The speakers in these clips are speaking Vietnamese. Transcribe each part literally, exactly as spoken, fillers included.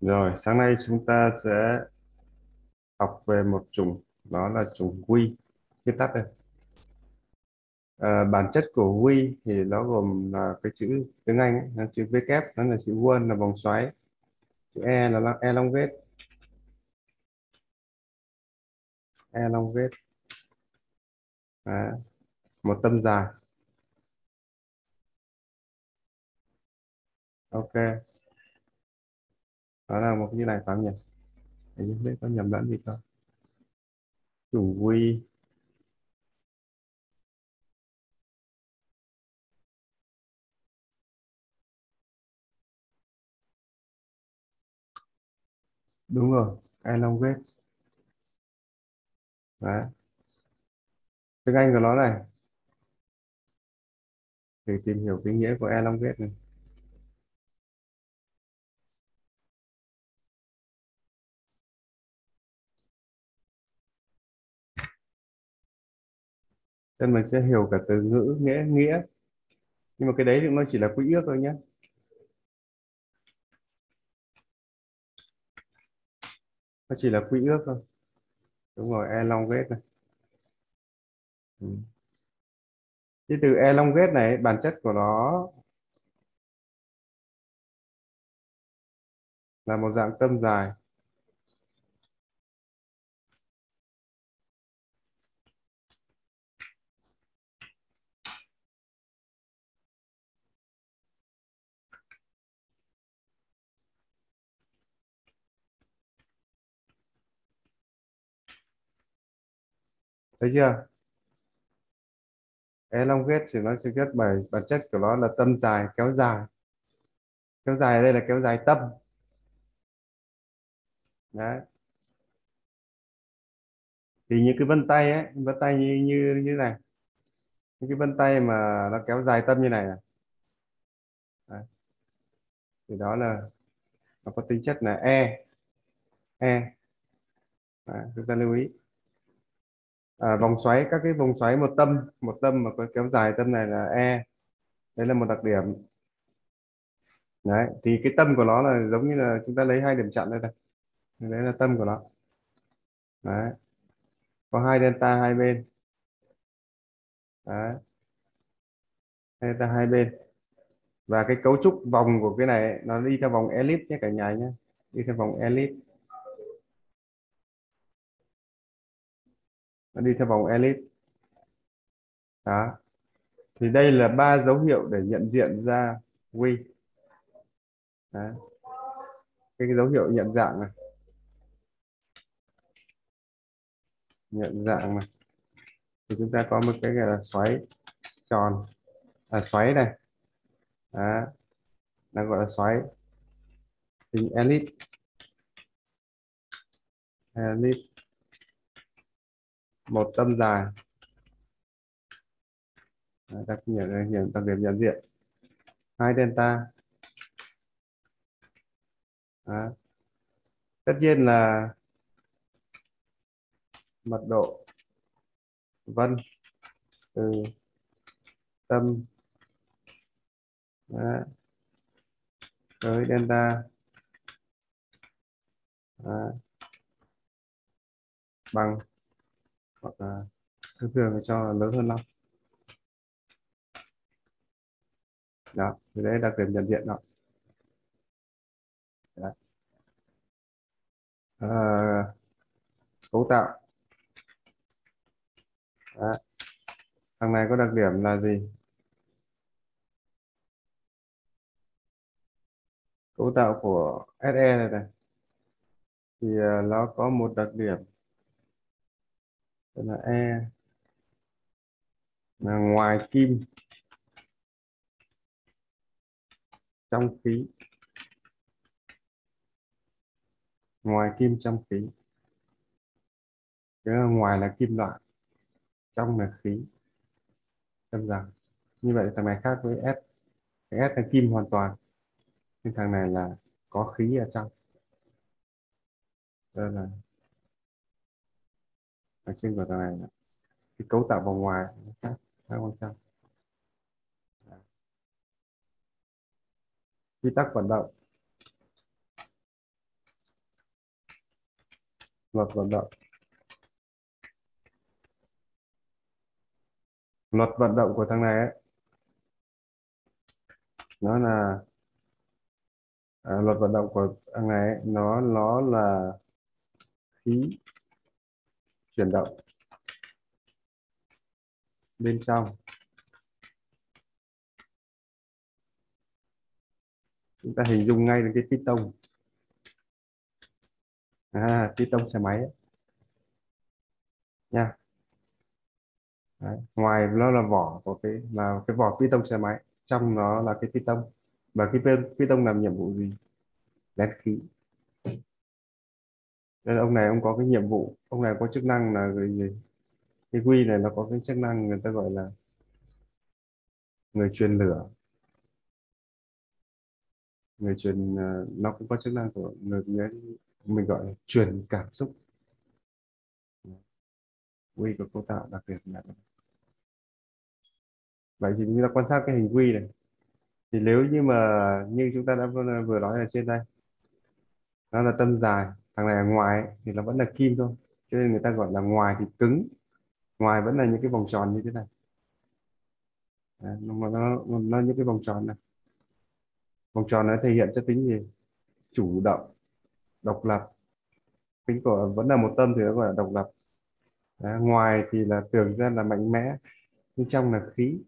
Rồi, sáng nay chúng ta sẽ học về một chủng, đó là chủng WE, viết tắt đây. À, bản chất của WE thì nó gồm là cái chữ tiếng Anh, ấy, là chữ W, nó là chữ Whorl là vòng xoáy, chữ E là Elongate, Elongate, à, một tâm dài. Ok. Đó là một cái này phải không nhỉ? Để không biết có nhầm lẫn gì không? Chủng WE. Đúng rồi, elongate. Đấy. Tiếng Anh của nó này. Để tìm hiểu cái nghĩa của elongate này. Nên mình sẽ hiểu cả từ ngữ nghĩa nghĩa nhưng mà cái đấy thì nó chỉ là quy ước thôi nhé. Nó chỉ là quy ước thôi. Đúng rồi, elongate này. Ừ. Thì từ elongate này bản chất của nó là một dạng tâm dài. Thấy chưa? Elongate thì nó sẽ kết bài bản chất của nó là tâm dài, kéo dài. Kéo dài ở đây là kéo dài tâm. Đấy. Thì những cái vân tay ấy, vân tay như như như này. Những cái vân tay mà nó kéo dài tâm như này này. Đấy. Thì đó là nó có tính chất là E. E. Đấy, chúng ta lưu ý. À, vòng xoáy, các cái vòng xoáy một tâm một tâm mà có kéo dài tâm này là E, đấy là một đặc điểm. Đấy, thì cái tâm của nó là giống như là chúng ta lấy hai điểm chặn đây này, đấy là tâm của nó. Đấy, có hai delta hai bên. Đấy, delta hai bên, và cái cấu trúc vòng của cái này ấy, nó đi theo vòng elip nhé cả nhà nhé, đi theo vòng elip. Nó đi theo vòng elip. Đó. Thì đây là ba dấu hiệu để nhận diện ra WE. Đó. Cái dấu hiệu nhận dạng này. Nhận dạng này. Thì chúng ta có một cái gọi là xoáy tròn. À, xoáy này. Đó. Nó gọi là xoáy hình elip. Elip. Một tâm dài. Đặc nhận, nhận, đặc điểm nhận diện. Hai delta. Đó. Tất nhiên là mật độ vân từ tâm đó, tới delta đó, bằng hoặc là thường thường cho lớn hơn năm. Đó, thì đấy đặc điểm nhận diện đó. Đó. À, cấu tạo. Đó. Thằng này có đặc điểm là gì? Cấu tạo của ét e này này. Thì nó có một đặc điểm là E là ngoài kim trong khí, ngoài kim trong khí, cái ngoài là kim loại, trong là khí, tâm rằng như vậy thằng này khác với S, cái S là kim hoàn toàn, nhưng thằng này là có khí ở trong, đây là ở trên của tầng này nữa. Cái cấu tạo vòng ngoài khác khá quan trọng. Quy tắc vận động Luật vận động. Luật vận động của thằng này ấy, nó là à, luật vận động của thằng này ấy, nó nó là khí chuyển động bên trong. Chúng ta hình dung ngay đến cái piston, à, piston xe máy ấy. Nha. Đấy. Ngoài nó là vỏ của cái là cái vỏ piston xe máy, trong nó là cái piston, và cái piston làm nhiệm vụ gì? Nén khí. Nên ông này ông có cái nhiệm vụ, ông này có chức năng là người gì? Cái quy này nó có cái chức năng người ta gọi là người truyền lửa, người truyền, nó cũng có chức năng của người mình gọi là truyền cảm xúc. Quy của cấu tạo đặc biệt là vậy. Thì chúng ta quan sát cái hình quy này, thì nếu như mà như chúng ta đã vừa nói ở trên đây, nó là tâm dài, thằng này ở ngoài ấy, thì nó vẫn là kim thôi, cho nên người ta gọi là ngoài thì cứng, ngoài vẫn là những cái vòng tròn như thế này. Đấy, nó, nó, nó những cái vòng tròn này, vòng tròn nó thể hiện cho tính gì? Chủ động, độc lập. Tính của vẫn là một tâm thì nó gọi là độc lập. Đấy, ngoài thì là tưởng ra là mạnh mẽ, nhưng trong là khí,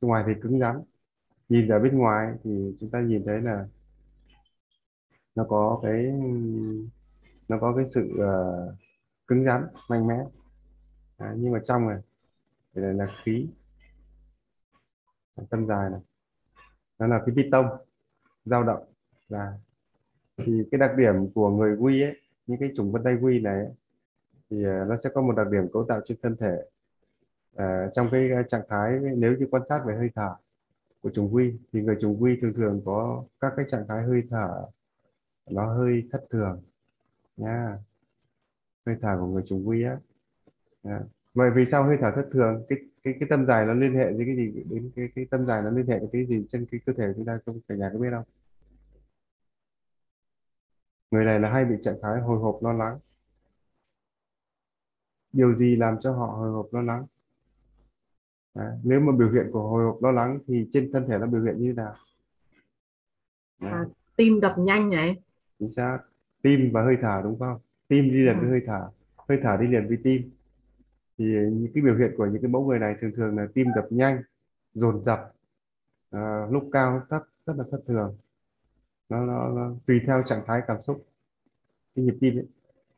ngoài thì cứng rắn. Nhìn ở bên ngoài thì chúng ta nhìn thấy là nó có cái nó có cái sự uh, cứng rắn, mạnh mẽ. Đấy, nhưng mà trong này thì này là khí, tâm dài này, đó là cái piston dao động. Là thì cái đặc điểm của người quy ấy, những cái chủng vân tay quy này ấy, thì nó sẽ có một đặc điểm cấu tạo trên thân thể à, trong cái trạng thái nếu như quan sát về hơi thở của chủng quy, thì người chủng quy thường thường có các cái trạng thái hơi thở nó hơi thất thường nha. Hơi thở của người chủng quy á. À, vậy vì sao hơi thở thất thường? Cái cái cái tâm dài nó liên hệ với cái gì? Đến cái cái tâm dài nó liên hệ với cái gì trên cái cơ thể của chúng ta? Trong cả nhà có biết không? Người này là hay bị trạng thái hồi hộp lo lắng. Điều gì làm cho họ hồi hộp lo lắng? À, nếu mà biểu hiện của hồi hộp lo lắng thì trên thân thể nó biểu hiện như thế nào? À, tim đập nhanh này. Chính xác. Tim và hơi thở đúng không? Tim đi liền với hơi thở, hơi thở đi liền với tim. Thì những cái biểu hiện của những cái mẫu người này thường thường là tim đập nhanh, dồn dập, à, lúc cao lúc thấp, rất là thất thường. Nó, nó, nó tùy theo trạng thái cảm xúc, cái nhịp tim ấy.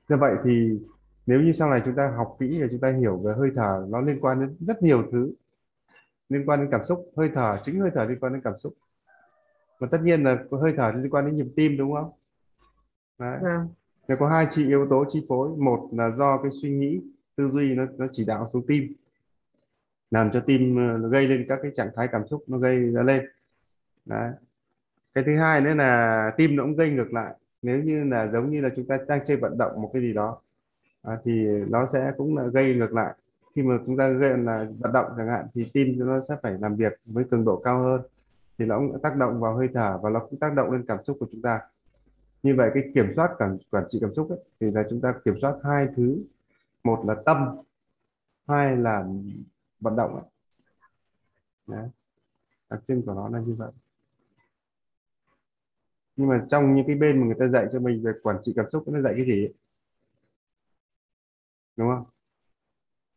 Do vậy thì nếu như sau này chúng ta học kỹ và chúng ta hiểu về hơi thở, nó liên quan đến rất nhiều thứ, liên quan đến cảm xúc. Hơi thở, chính hơi thở liên quan đến cảm xúc, và tất nhiên là hơi thở liên quan đến nhịp tim đúng không? Đấy. Nó có hai chi yếu tố chi phối. Một là do cái suy nghĩ, tư duy nó, nó chỉ đạo xuống tim, làm cho tim nó gây lên các cái trạng thái cảm xúc, nó gây ra lên. Đấy. Cái thứ hai nữa là tim nó cũng gây ngược lại. Nếu như là giống như là chúng ta đang chơi vận động một cái gì đó à, thì nó sẽ cũng là gây ngược lại. Khi mà chúng ta gây là vận động chẳng hạn, thì tim nó sẽ phải làm việc với cường độ cao hơn, thì nó cũng tác động vào hơi thở và nó cũng tác động lên cảm xúc của chúng ta. Như vậy cái kiểm soát cảm, quản trị cảm xúc ấy, thì là chúng ta kiểm soát hai thứ. Một là tâm, hai là vận động. Đấy. Đặc trưng của nó là như vậy. Nhưng mà trong những cái bên mà người ta dạy cho mình về quản trị cảm xúc, nó dạy cái gì ấy? Đúng không?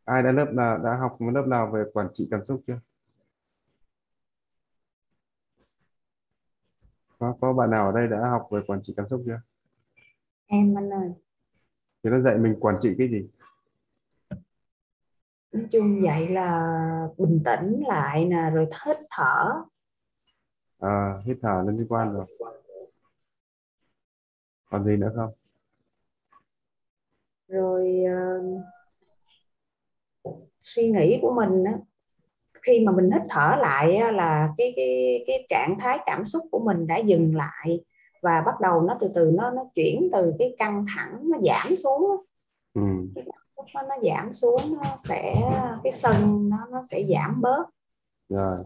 Ai đã lớp nào, đã học một lớp nào về quản trị cảm xúc chưa? Có, có bạn nào ở đây đã học về quản trị cảm xúc chưa? Em Văn ơi. Thì nó dạy mình quản trị cái gì? Nói chung vậy là bình tĩnh lại nè, rồi hít thở. À, hít thở nó liên quan rồi. Còn gì nữa không? Rồi uh, suy nghĩ của mình á, khi mà mình hít thở lại á, là cái cái cái trạng thái cảm xúc của mình đã dừng lại và bắt đầu nó từ từ nó nó chuyển từ cái căng thẳng nó giảm xuống. Ừ. Cái cảm xúc nó, nó giảm xuống, nó sẽ cái sân nó nó sẽ giảm bớt. Rồi.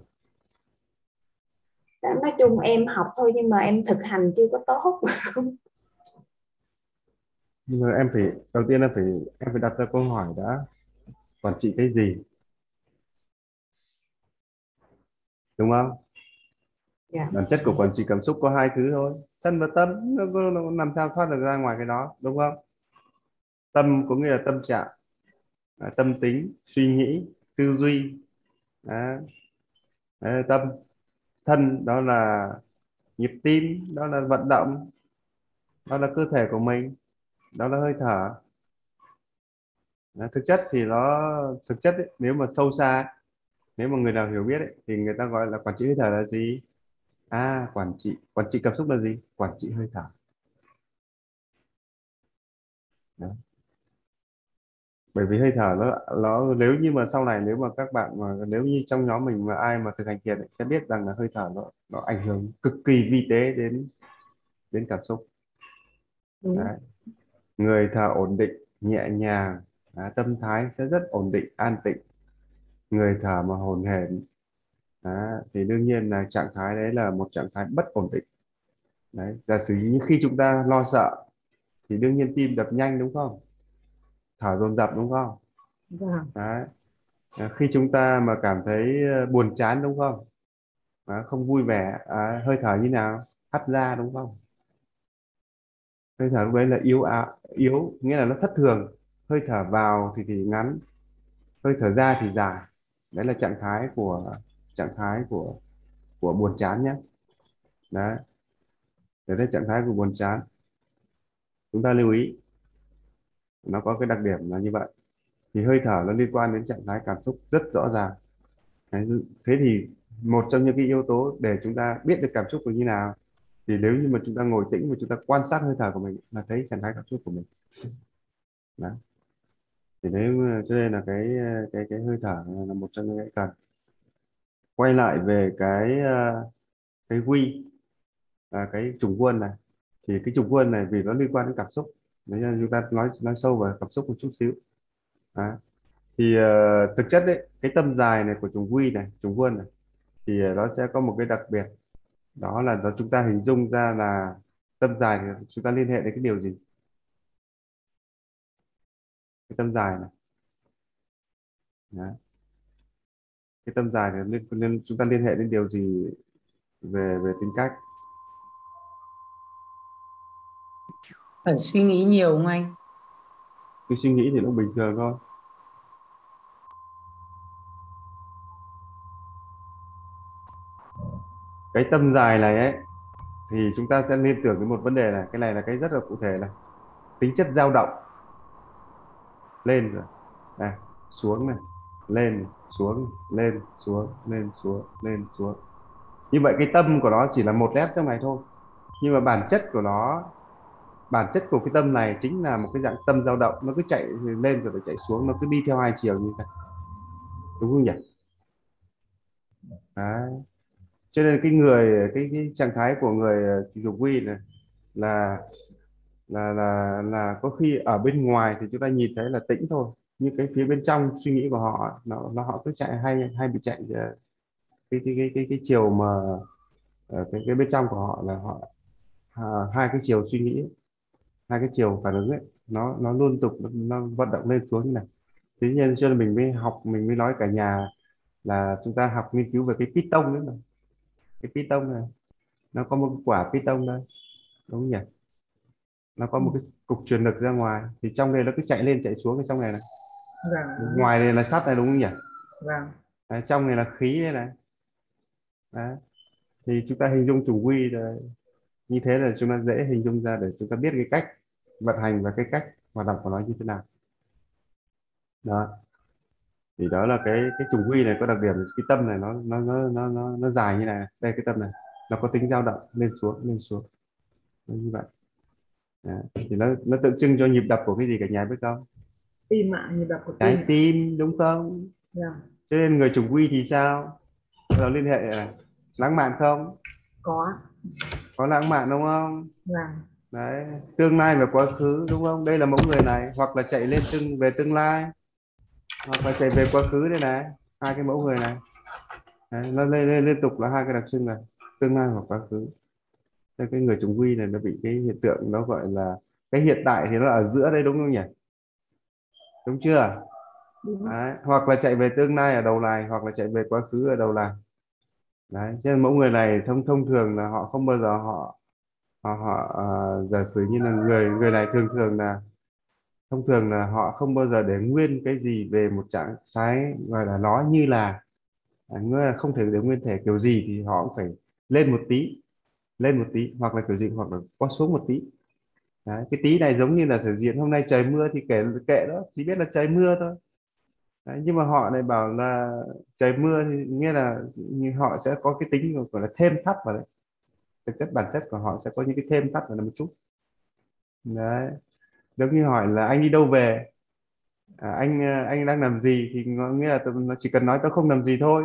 Nói chung em học thôi nhưng mà em thực hành chưa có tốt. Rồi em phải đầu tiên em phải em phải đặt ra câu hỏi đã, quản trị cái gì, đúng không? Yeah. Bản chất của quản trị cảm xúc có hai thứ thôi, thân và tâm, nó, nó làm sao thoát được ra ngoài cái đó, đúng không? Tâm có nghĩa là tâm trạng, tâm tính, suy nghĩ, tư duy. Đấy. Đấy, tâm. Thân đó là nhịp tim, đó là vận động, đó là cơ thể của mình, đó là hơi thở. Đấy, thực chất thì nó thực chất ấy, nếu mà sâu xa, nếu mà người nào hiểu biết ấy, thì người ta gọi là quản trị hơi thở là gì? À, quản trị quản trị cảm xúc là gì? Quản trị hơi thở. Đấy. Bởi vì hơi thở nó nó nếu như mà sau này nếu mà các bạn mà nếu như trong nhóm mình mà ai mà thực hành thiền sẽ biết rằng là hơi thở nó nó ảnh hưởng cực kỳ vi tế đến đến cảm xúc. Đấy. Người thở ổn định, nhẹ nhàng, à, tâm thái sẽ rất ổn định, an tịnh. Người thở mà hồn hển, à, thì đương nhiên là trạng thái đấy là một trạng thái bất ổn định. Đấy, giả sử như khi chúng ta lo sợ thì đương nhiên tim đập nhanh, đúng không? Thở dồn dập, đúng không? Dạ. Đấy. Khi chúng ta mà cảm thấy buồn chán, đúng không? À, không vui vẻ, à, hơi thở như nào? Hắt ra, đúng không? Hơi thở lúc đấy là yếu à, yếu nghĩa là nó thất thường. Hơi thở vào thì, thì ngắn, hơi thở ra thì dài. Đấy là trạng thái của trạng thái của của buồn chán nhé. Đấy, đấy là trạng thái của buồn chán. Chúng ta lưu ý nó có cái đặc điểm là như vậy. Thì hơi thở nó liên quan đến trạng thái cảm xúc rất rõ ràng. Đấy, thế thì một trong những cái yếu tố để chúng ta biết được cảm xúc của như nào, thì nếu như mà chúng ta ngồi tĩnh và chúng ta quan sát hơi thở của mình là thấy trạng thái cảm xúc của mình. Đấy. Thì nếu cho nên là cái cái cái hơi thở là một trong những cái cần. Quay lại về cái cái quy à, cái chủng quân này, thì cái chủng quân này vì nó liên quan đến cảm xúc, nên chúng ta nói nói sâu về cảm xúc một chút xíu. Đấy. Thì uh, thực chất đấy, cái tâm dài này của chủng quy này, chủng quân này, thì nó sẽ có một cái đặc biệt, đó là nó chúng ta hình dung ra là tâm dài thì chúng ta liên hệ đến cái điều gì? Cái tâm dài này. Đấy. Cái tâm dài này nên chúng ta liên hệ đến điều gì về về tính cách? Phải suy nghĩ nhiều không anh? Cái suy nghĩ thì nó bình thường thôi. Cái tâm dài này ấy thì chúng ta sẽ liên tưởng đến một vấn đề này, cái này là cái rất là cụ thể này, tính chất dao động lên rồi này, xuống này, lên xuống, lên xuống, lên xuống, lên xuống. Như vậy cái tâm của nó chỉ là một nét trong này thôi, nhưng mà bản chất của nó, bản chất của cái tâm này chính là một cái dạng tâm dao động, nó cứ chạy lên rồi phải chạy xuống, nó cứ đi theo hai chiều như thế, đúng không nhỉ? Đấy. Cho nên cái người cái, cái trạng thái của người dục vi này là là là là có khi ở bên ngoài thì chúng ta nhìn thấy là tĩnh thôi, nhưng cái phía bên trong suy nghĩ của họ nó, nó họ cứ chạy hay hay bị chạy cái cái cái cái, cái chiều mà cái cái bên trong của họ là họ à, hai cái chiều suy nghĩ, hai cái chiều phản ứng ấy, nó nó luôn tục nó, nó vận động lên xuống như này. Tuy nhiên cho nên mình mới học, mình mới nói cả nhà là chúng ta học nghiên cứu về cái Python nữa này. Cái Python này nó có một quả Python đây, đúng nhỉ? Nó có một cái cục truyền lực ra ngoài, thì trong đây nó cứ chạy lên chạy xuống cái trong này này. Vâng. Ngoài này là sắt này, đúng không nhỉ? Vâng. Đấy, trong này là khí đây này. Đấy. Thì chúng ta hình dung chủ quy rồi. Như thế là chúng ta dễ hình dung ra để chúng ta biết cái cách vận hành và cái cách hoạt động của nó như thế nào. Đó. Thì đó là cái cái chủng quy này có đặc điểm cái tâm này nó nó nó nó nó, nó dài như này. Đây cái tâm này nó có tính dao động lên xuống lên xuống. Nó như vậy. Đó. Thì nó nó tượng trưng cho nhịp đập của cái gì cả nhà biết không? Tim ạ, nhịp đập của tim. Trái tim, đúng không? Yeah. Cho nên người chủng quy thì sao? Nó liên hệ này. Lãng mạn không? Có. Có lãng mạn đúng không? Là. Đấy, tương lai và quá khứ, đúng không? Đây là mẫu người này, hoặc là chạy lên tương về tương lai, hoặc là chạy về quá khứ đây này, hai cái mẫu người này. Đấy, nó lên, lên liên tục là hai cái đặc trưng này, tương lai hoặc quá khứ. Đây, cái người chủng quy này nó bị cái hiện tượng nó gọi là Cái hiện tại thì nó ở giữa đây đúng không nhỉ? Đúng chưa? Đúng. Đấy. Hoặc là chạy về tương lai ở đầu này, hoặc là chạy về quá khứ ở đầu này. Đấy. Cho nên mẫu người này thông thông thường là họ không bao giờ họ họ, họ uh, giả sử như là người người này thường thường là thông thường là họ không bao giờ để nguyên cái gì về một trạng thái gọi là nó như là không thể để nguyên thể kiểu gì thì họ cũng phải lên một tí, lên một tí hoặc là kiểu gì hoặc là có xuống một tí. Đấy, cái tí này giống như là sử diện hôm nay trời mưa thì kể kệ đó, chỉ biết là trời mưa thôi. Đấy, nhưng mà họ này bảo là trời mưa thì nghĩa là họ sẽ có cái tính gọi là thêm thắt vào đấy. Thực chất bản chất của họ sẽ có những cái thêm thắt vào một chút. Đấy, giống như hỏi là anh đi đâu về, à, anh anh đang làm gì thì nghĩa là tôi, nó chỉ cần nói tôi không làm gì thôi.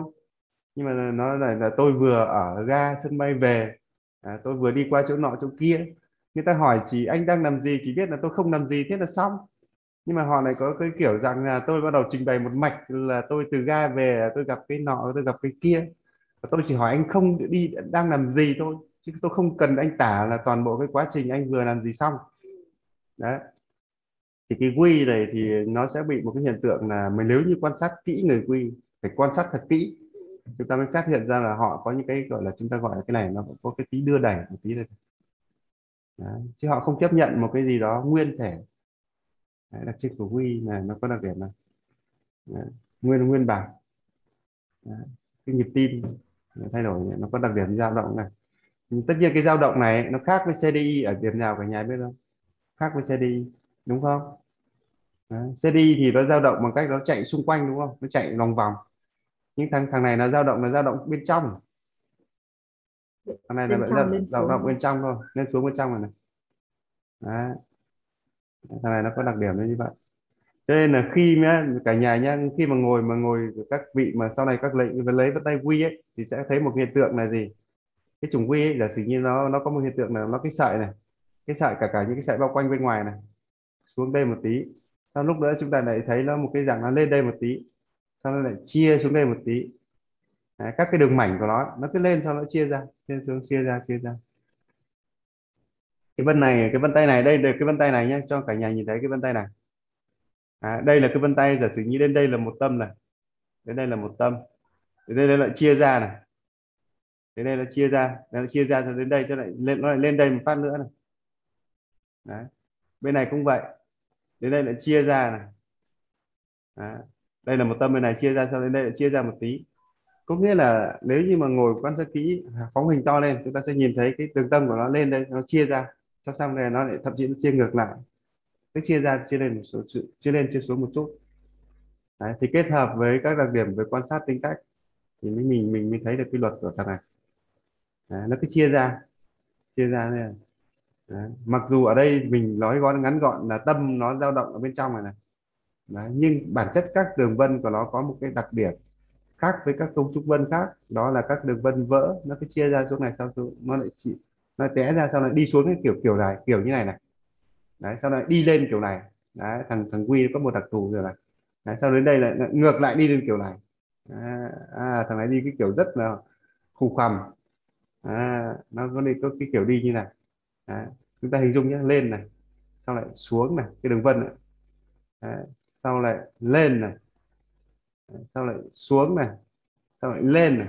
Nhưng mà nó là, là tôi vừa ở ga sân bay về, à, tôi vừa đi qua chỗ nọ chỗ kia. Người ta hỏi chỉ anh đang làm gì chỉ biết là tôi không làm gì, thế là xong. Nhưng mà họ này có cái kiểu rằng là tôi bắt đầu trình bày một mạch là tôi từ ga về, tôi gặp cái nọ, tôi gặp cái kia. Và tôi chỉ hỏi anh không đi đang làm gì thôi, chứ tôi không cần anh tả là toàn bộ cái quá trình anh vừa làm gì xong. Đấy. Thì cái quy này thì nó sẽ bị một cái hiện tượng là mình nếu như quan sát kỹ người quy, phải quan sát thật kỹ, chúng ta mới phát hiện ra là họ có những cái gọi là chúng ta gọi là cái này nó cũng có cái tí đưa đẩy một tí này. Đấy. Chứ họ không chấp nhận một cái gì đó nguyên thể. Đấy, đặc trưng của quy này nó có đặc điểm là nguyên nguyên bản. Đấy. Cái nhịp tim thay đổi này, nó có đặc điểm dao động này. Nhưng tất nhiên cái dao động này nó khác với xê đê i ở điểm nào cả nhà biết không? Khác với xê đê i đúng không? Đấy. xê đê i thì nó dao động bằng cách nó chạy xung quanh đúng không? Nó chạy lòng vòng. Những thằng thằng này nó dao động là dao động bên trong. Thằng này bên là dao động, động bên trong thôi, lên xuống bên trong rồi này. Đấy. Thằng này nó có đặc điểm như vậy. Cho nên là khi nhá, cả nhà nhá, khi mà ngồi mà ngồi các vị mà sau này các lệnh lấy vân tay quy ấy thì sẽ thấy một hiện tượng là gì? Cái chủng quy ấy giả sử như nó nó có một hiện tượng là nó cái sợi này, cái sợi cả cả những cái sợi bao quanh bên ngoài này xuống đây một tí, sau lúc nữa chúng ta lại thấy nó một cái dạng nó lên đây một tí, sau nó lại chia xuống đây một tí. Đấy, các cái đường mảnh của nó nó cứ lên sau nó chia ra, lên xuống chia ra chia ra. Cái vân này, cái vân tay này đây, cái vân tay này nhé, cho cả nhà nhìn thấy cái vân tay này. À, đây là cái vân tay giả sử như đến đây là một tâm này, đến đây là một tâm, đến đây nó lại chia ra này, đến đây nó chia ra, nó chia ra rồi đến đây cho lại lên, nó lại lên đây một phát nữa này. Đấy. Bên này cũng vậy, đến đây lại chia ra này. Đấy. Đây là một tâm, bên này chia ra, sau đến đây lại chia ra một tí. Có nghĩa là nếu như mà ngồi quan sát kỹ, phóng hình to lên, chúng ta sẽ nhìn thấy cái đường tâm của nó lên đây, nó chia ra, sau xong này nó lại thậm chí nó chia ngược lại, nó chia ra chia lên một số, chia lên chia xuống một chút. Đấy. Thì kết hợp với các đặc điểm về quan sát tính cách thì mình mình mình mới thấy được quy luật của thằng này. Đấy. Nó cứ chia ra, chia ra này. Đấy. Mặc dù ở đây mình nói gói ngắn gọn là tâm nó dao động ở bên trong này này. Đấy. Nhưng bản chất các đường vân của nó có một cái đặc điểm khác với các cấu trúc vân khác, đó là các đường vân vỡ nó cứ chia ra xuống này, sau xuống nó lại chỉ nó té ra, sau lại đi xuống cái kiểu kiểu này, kiểu như này này. Đấy, sau này đi lên kiểu này. Đấy, thằng thằng quy có một đặc thù rồi này. Đấy, sau đến đây lại ngược lại đi lên kiểu này. À, à, thằng này đi cái kiểu rất là khủng khằm. À, nó có đi có cái kiểu đi như này. Đấy, chúng ta hình dung nhé, lên này, sau lại xuống này, cái đường vân này. Đấy, sau lại lên này, sau lại xuống này, sau lại lên này.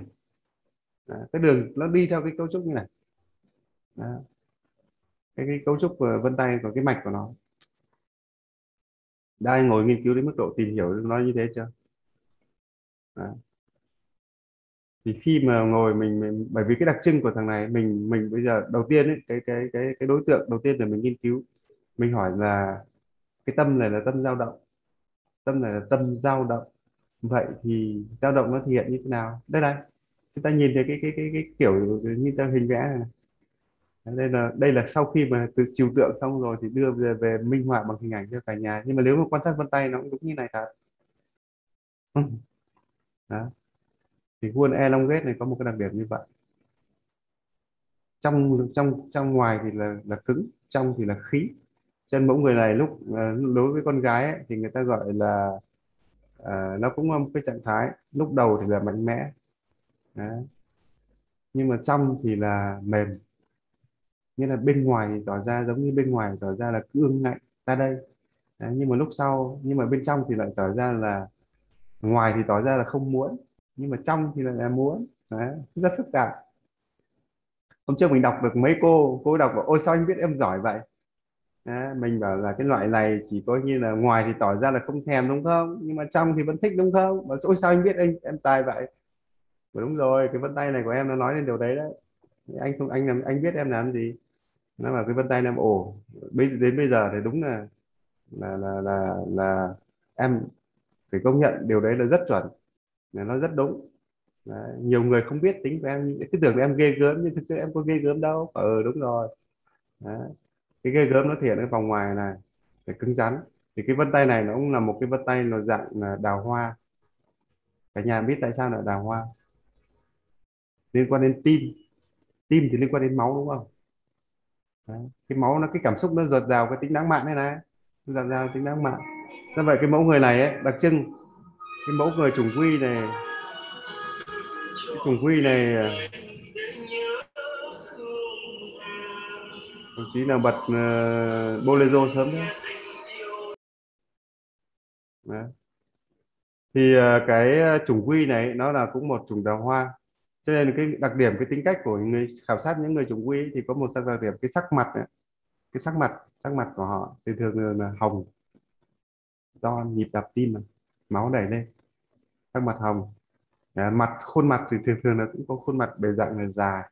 Đấy, cái đường nó đi theo cái cấu trúc như này. Đấy, cái, cái cấu trúc của vân tay, của cái mạch của nó. Đã ngồi nghiên cứu đến mức độ tìm hiểu nó như thế chưa? Đấy. Thì khi mà ngồi mình, mình bởi vì cái đặc trưng của thằng này mình mình bây giờ đầu tiên ấy, cái cái cái cái đối tượng đầu tiên là mình nghiên cứu, mình hỏi là cái tâm này là tâm dao động, tâm này là tâm dao động, vậy thì dao động nó thể hiện như thế nào? Đây này, chúng ta nhìn thấy cái cái cái cái kiểu như trong hình vẽ này. Đây là đây là sau khi mà từ trừu tượng xong rồi thì đưa về, về minh họa bằng hình ảnh cho cả nhà. Nhưng mà nếu mà quan sát vân tay nó cũng đúng như này thật. Đó. Thì Whorl Elongate này có một cái đặc điểm như vậy. Trong trong trong ngoài thì là là cứng, trong thì là khí. Cho nên mẫu người này lúc đối với con gái ấy, thì người ta gọi là à, nó cũng có một cái trạng thái lúc đầu thì là mạnh mẽ. Đấy. Nhưng mà trong thì là mềm. nghĩa là bên ngoài tỏ ra giống như bên ngoài tỏ ra là cứ ương ngạnh ra đây. Đấy, nhưng mà lúc sau, nhưng mà bên trong thì lại tỏ ra là, ngoài thì tỏ ra là không muốn, nhưng mà trong thì lại là muốn. Đấy, rất phức tạp. Hôm trước mình đọc được mấy cô, cô đọc bảo, ôi sao anh biết em giỏi vậy? Đấy, mình bảo là cái loại này chỉ có như là ngoài thì tỏ ra là không thèm đúng không? Nhưng mà trong thì vẫn thích đúng không? Bảo, ôi sao anh biết anh, em tài vậy? Bảo, đúng rồi, cái vân tay này của em nó nói lên điều đấy đấy. Anh không anh làm anh biết em làm gì? Nó bảo cái vân tay em ổ. Đến bây giờ thì đúng là là là là, là em phải công nhận điều đấy là rất chuẩn, là nó rất đúng. Đấy, nhiều người không biết tính của em, cứ tưởng em ghê gớm nhưng thực sự em có ghê gớm đâu. Ừ đúng rồi. Đấy, cái ghê gớm nó thể hiện ở vòng ngoài này, phải cứng rắn. Thì cái vân tay này nó cũng là một cái vân tay nó dạng là đào hoa. Cả nhà biết tại sao là đào hoa? Liên quan đến tim, tim thì liên quan đến máu đúng không? Đấy, cái máu nó cái cảm xúc nó dột dào cái tính lãng mạn này này, dột dào tính lãng mạn. Do vậy cái mẫu người này ấy, đặc trưng cái mẫu người trùng quy này, cái trùng quy này đồng chí nào bật uh, bolero sớm đấy. Đấy. Thì uh, cái trùng quy này nó là cũng một trùng đào hoa, cho nên cái đặc điểm cái tính cách của người khảo sát những người trùng quy thì có một đặc điểm cái sắc mặt này. Cái sắc mặt sắc mặt của họ thì thường là hồng, do nhịp đập tim mà, máu đẩy lên, sắc mặt hồng. Đấy, mặt khuôn mặt thì thường thường là cũng có khuôn mặt bề dạng là dài,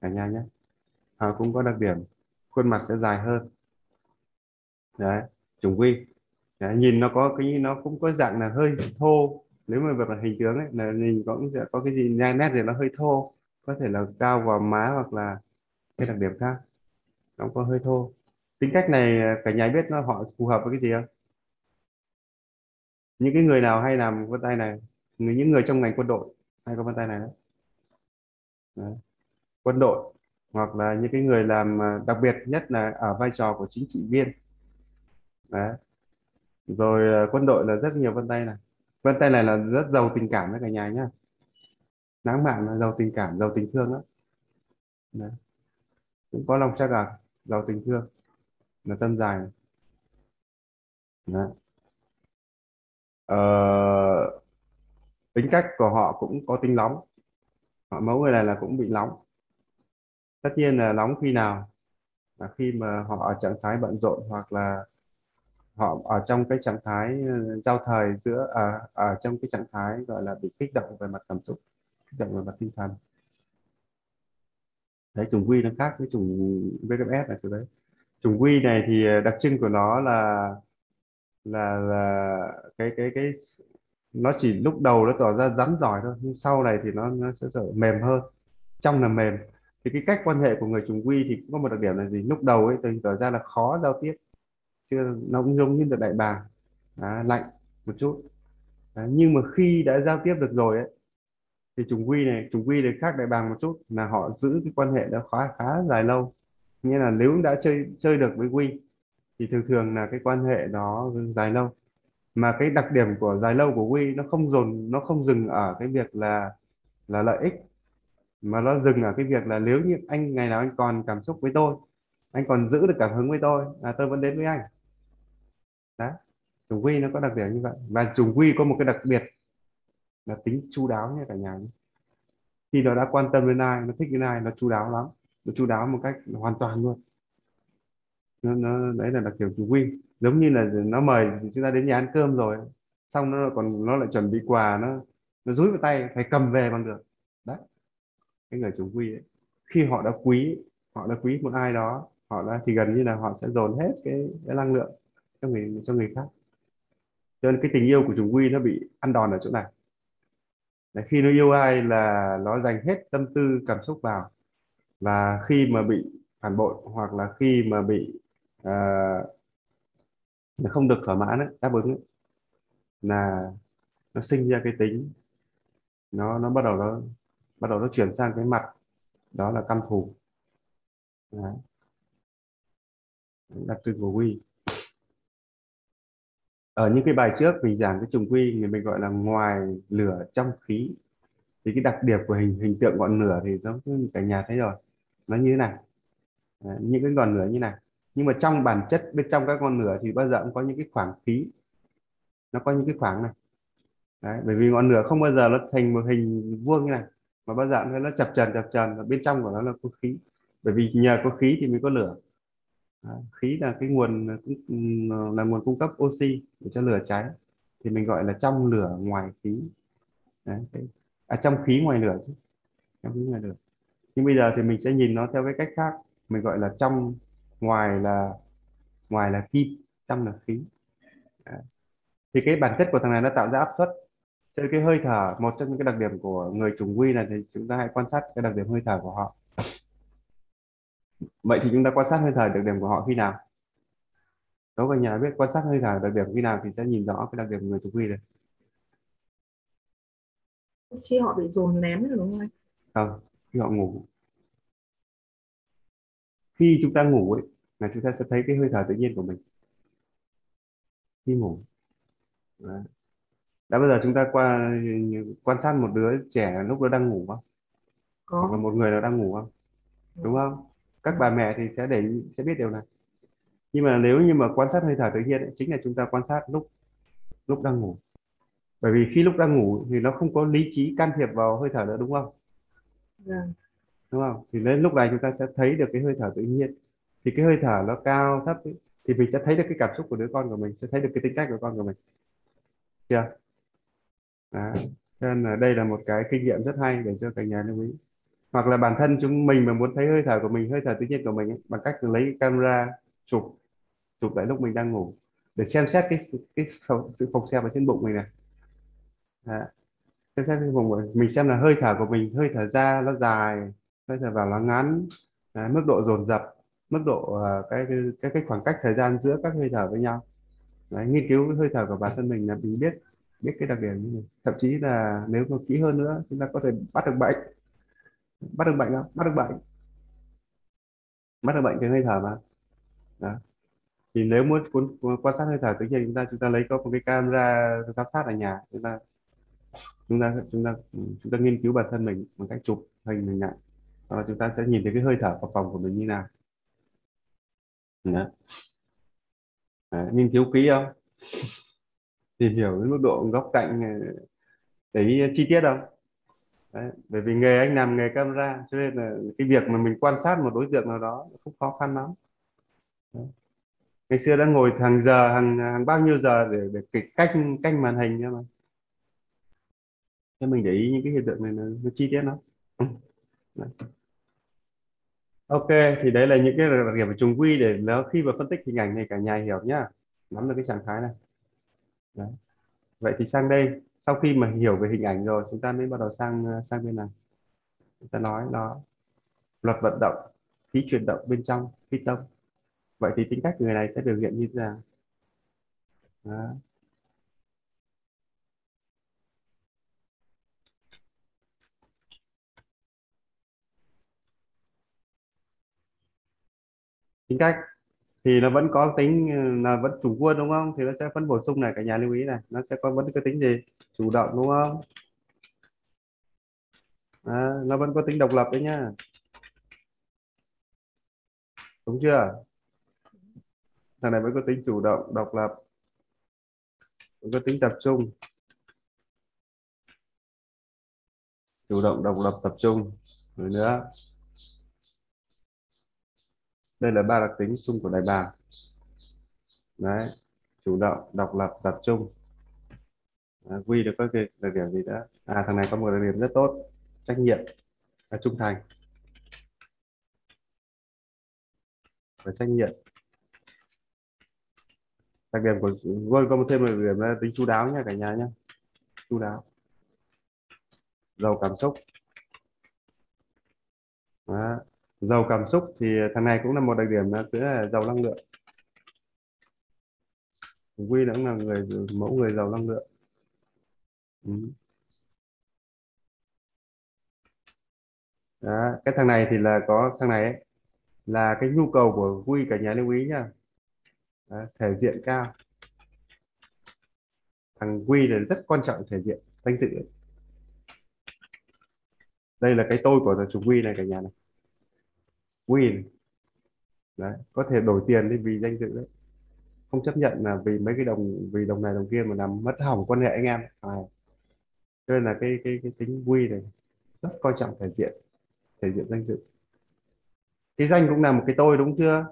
cả nhà nhé. À, cũng có đặc điểm khuôn mặt sẽ dài hơn. Đấy, trùng quy. Đấy, nhìn nó có cái nó cũng có dạng là hơi thô, nếu mà về mặt hình tướng ấy là nhìn cũng sẽ có cái gì nét gì nó hơi thô, có thể là cao vào má hoặc là cái đặc điểm khác nó có hơi thô. Tính cách này cả nhà biết nó họ phù hợp với cái gì không? Những cái người nào hay làm vân tay này, người những người trong ngành quân đội hay có vân tay này đấy. Đấy, quân đội hoặc là những cái người làm đặc biệt nhất là ở vai trò của chính trị viên. Đấy, rồi quân đội là rất nhiều vân tay này. Vân tay này là rất giàu tình cảm đấy cả nhà nhá, lãng mạn là giàu tình cảm, giàu tình thương đó. Đấy, cũng có lòng trắc ẩn, giàu tình thương là tâm dài. Đấy. Ờ, tính cách của họ cũng có tính nóng, họ mẫu người này là cũng bị nóng. Tất nhiên là nóng khi nào? Là khi mà họ ở trạng thái bận rộn hoặc là họ ở trong cái trạng thái giao thời giữa à, ở trong cái trạng thái gọi là bị kích động về mặt cảm xúc, kích động về mặt tinh thần. Đấy, trùng quy nó khác với trùng vê ép ét là chỗ đấy. Trùng quy này thì đặc trưng của nó là là là cái cái cái nó chỉ lúc đầu nó tỏ ra rắn giỏi thôi, nhưng sau này thì nó nó sẽ trở mềm hơn, trong là mềm. Thì cái cách quan hệ của người trùng quy thì cũng có một đặc điểm là gì? Lúc đầu ấy thì tỏ ra là khó giao tiếp, chưa nó cũng giống như là đại bàng, à, lạnh một chút. À, nhưng mà khi đã giao tiếp được rồi ấy, thì trùng quy này trùng quy này khác đại bàng một chút là họ giữ cái quan hệ đó khá khá dài lâu. Nghĩa là nếu đã chơi chơi được với WE thì thường thường là cái quan hệ đó dài lâu. Mà cái đặc điểm của dài lâu của WE nó không dồn nó không dừng ở cái việc là là lợi ích, mà nó dừng ở cái việc là nếu như anh ngày nào anh còn cảm xúc với tôi, anh còn giữ được cảm hứng với tôi, là tôi vẫn đến với anh. Đấy, trùng WE nó có đặc điểm như vậy. Và trùng WE có một cái đặc biệt là tính chu đáo nha cả nhà. Khi nó đã quan tâm đến ai, nó thích đến ai, nó chu đáo lắm, nó chu đáo một cách hoàn toàn luôn. Nó, nó đấy là đặc điểm trùng WE. Giống như là nó mời chúng ta đến nhà ăn cơm rồi, xong nó còn nó lại chuẩn bị quà, nó nó dúi vào tay phải cầm về bằng được. Đấy, cái người trùng WE ấy, khi họ đã quý họ đã quý một ai đó, họ đã thì gần như là họ sẽ dồn hết cái, cái năng lượng cho người cho người khác. Cho nên cái tình yêu của trùng WE nó bị ăn đòn ở chỗ này. Đấy, khi nó yêu ai là nó dành hết tâm tư cảm xúc vào, và khi mà bị phản bội hoặc là khi mà bị uh, không được thỏa mãn ấy, đáp ứng ấy, là nó sinh ra cái tính nó nó bắt đầu nó bắt đầu nó chuyển sang cái mặt đó là căm thù. Đấy, đặc trưng của WE. Ở những cái bài trước mình giảng cái trùng WE người mình gọi là ngoài lửa trong khí. Thì cái đặc điểm của hình hình tượng ngọn lửa thì nó cả nhà thấy rồi, nó như thế này. Đấy, những cái ngọn lửa như này, nhưng mà trong bản chất bên trong các ngọn lửa thì bao giờ cũng có những cái khoảng khí, nó có những cái khoảng này. Đấy, bởi vì ngọn lửa không bao giờ nó thành một hình vuông như này, mà bao giờ nó chập chờn chập chờn và bên trong của nó là có khí, bởi vì nhờ có khí thì mới có lửa. Đấy, khí là cái nguồn là nguồn cung cấp oxy để cho lửa cháy, thì mình gọi là trong lửa ngoài khí. Đấy, à, trong khí ngoài lửa chứ. Trong khí ngoài lửa. Nhưng bây giờ thì mình sẽ nhìn nó theo cái cách khác, mình gọi là trong ngoài là ngoài là kim, trong là khí. Đấy. Thì cái bản chất của thằng này nó tạo ra áp suất. Trên cái hơi thở, một trong những cái đặc điểm của người chủng vi là chúng ta hãy quan sát cái đặc điểm hơi thở của họ. Vậy thì chúng ta quan sát hơi thở đặc điểm của họ khi nào? Nếu các nhà biết quan sát hơi thở đặc điểm khi nào thì sẽ nhìn rõ cái đặc điểm của người chủng vi này. Khi họ bị dồn nén đúng không anh? Không, khi họ ngủ. Khi chúng ta ngủ ấy, là chúng ta sẽ thấy cái hơi thở tự nhiên của mình khi ngủ. Đấy. Đã bao giờ chúng ta qua quan sát một đứa trẻ lúc nó đang ngủ không? Có. Hoặc là một người nó đang ngủ không? Đúng không? Các bà mẹ thì sẽ để sẽ biết điều này. Nhưng mà nếu như mà quan sát hơi thở tự nhiên ấy, chính là chúng ta quan sát lúc lúc đang ngủ. Bởi vì khi lúc đang ngủ thì nó không có lý trí can thiệp vào hơi thở nữa, đúng không? Yeah. Đúng không? Thì đến lúc này chúng ta sẽ thấy được cái hơi thở tự nhiên. Thì cái hơi thở nó cao thấp ấy, thì mình sẽ thấy được cái cảm xúc của đứa con của mình, sẽ thấy được cái tính cách của con của mình. Chưa? Đó. Cho nên là đây là một cái kinh nghiệm rất hay để cho cả nhà lưu ý. Hoặc là bản thân chúng mình mà muốn thấy hơi thở của mình, hơi thở tự nhiên của mình ấy, bằng cách lấy camera chụp chụp lại lúc mình đang ngủ để xem xét cái cái sự phồng xẹp ở trên bụng mình này. Đó. Xem xét cái vùng mình xem là hơi thở của mình, hơi thở ra nó dài, hơi thở vào nó ngắn, đó, mức độ dồn dập, mức độ uh, cái, cái cái khoảng cách thời gian giữa các hơi thở với nhau. Đấy, nghiên cứu cái hơi thở của bản thân mình là mình biết biết cái đặc điểm như này. Thậm chí là nếu có kỹ hơn nữa chúng ta có thể bắt được bệnh, bắt được bệnh không? bắt được bệnh bắt được bệnh từ hơi thở mà. Đó. Thì nếu muốn quan sát hơi thở tự nhiên chúng ta chúng ta lấy có một cái camera giám sát ở nhà, chúng ta chúng ta chúng ta chúng ta nghiên cứu bản thân mình bằng cách chụp hình mình lại, hoặc là chúng ta sẽ nhìn thấy cái hơi thở của phòng của mình như nào. Đó. Đó, nghiên cứu kỹ không? Tìm hiểu đến mức độ góc cạnh để ý chi tiết không? Đấy, bởi vì nghề anh làm nghề camera cho nên là cái việc mà mình quan sát một đối tượng nào đó cũng khó khăn lắm. Đấy. Ngày xưa đã ngồi hàng giờ, hàng, hàng bao nhiêu giờ để, để kịch cách cách màn hình cho mà. Thế mình để ý những cái hiện tượng này nó, nó chi tiết lắm. Đấy. Ok, thì đấy là những cái đặc điểm của chủng vi để nó khi mà phân tích hình ảnh này cả nhà hiểu nhá, nắm được cái trạng thái này. Đấy. Vậy thì sang đây, sau khi mà hiểu về hình ảnh rồi, chúng ta mới bắt đầu sang sang bên này. Chúng ta nói đó, luật vận động, khí chuyển động bên trong khí tông. Vậy thì tính cách người này sẽ biểu hiện như thế nào? Đó. Tính cách thì nó vẫn có tính là vẫn chủ quan đúng không, thì nó sẽ vẫn bổ sung này, cả nhà lưu ý này, nó sẽ có vẫn có tính gì chủ động đúng không, à, nó vẫn có tính độc lập đấy nhá, đúng chưa? Thằng này vẫn có tính chủ động độc lập, vẫn có tính tập trung, chủ động độc lập tập trung rồi nữa. Đây là ba đặc tính chung của đại bàng. Đấy, chủ động, độc lập, tập trung. À, quy được có cái đặc điểm gì đó? À, thằng này có một đặc điểm rất tốt, trách nhiệm, là trung thành. Và trách nhiệm. Đặc điểm của Whorl có một thêm một đặc điểm là tính chu đáo nha cả nhà nhé. Chu đáo, giàu cảm xúc. Đó. Giàu cảm xúc thì thằng này cũng là một đặc điểm là cứ là giàu năng lượng. Quy cũng là người mẫu người giàu năng lượng. Ừ. Đó. Cái thằng này thì là có thằng này ấy, là cái nhu cầu của Quy, cả nhà lưu ý nhá. Đó. Thể diện cao. Thằng Quy là rất quan trọng thể diện, danh dự. Đây là cái tôi của chủng Quy này cả nhà này. Win đấy, có thể đổi tiền đi vì danh dự đấy, không chấp nhận là vì mấy cái đồng vì đồng này đồng kia mà làm mất hỏng quan hệ anh em à. Cho nên là cái cái cái tính quy này rất coi trọng thể diện, thể diện danh dự. Cái danh cũng là một cái tôi, đúng chưa,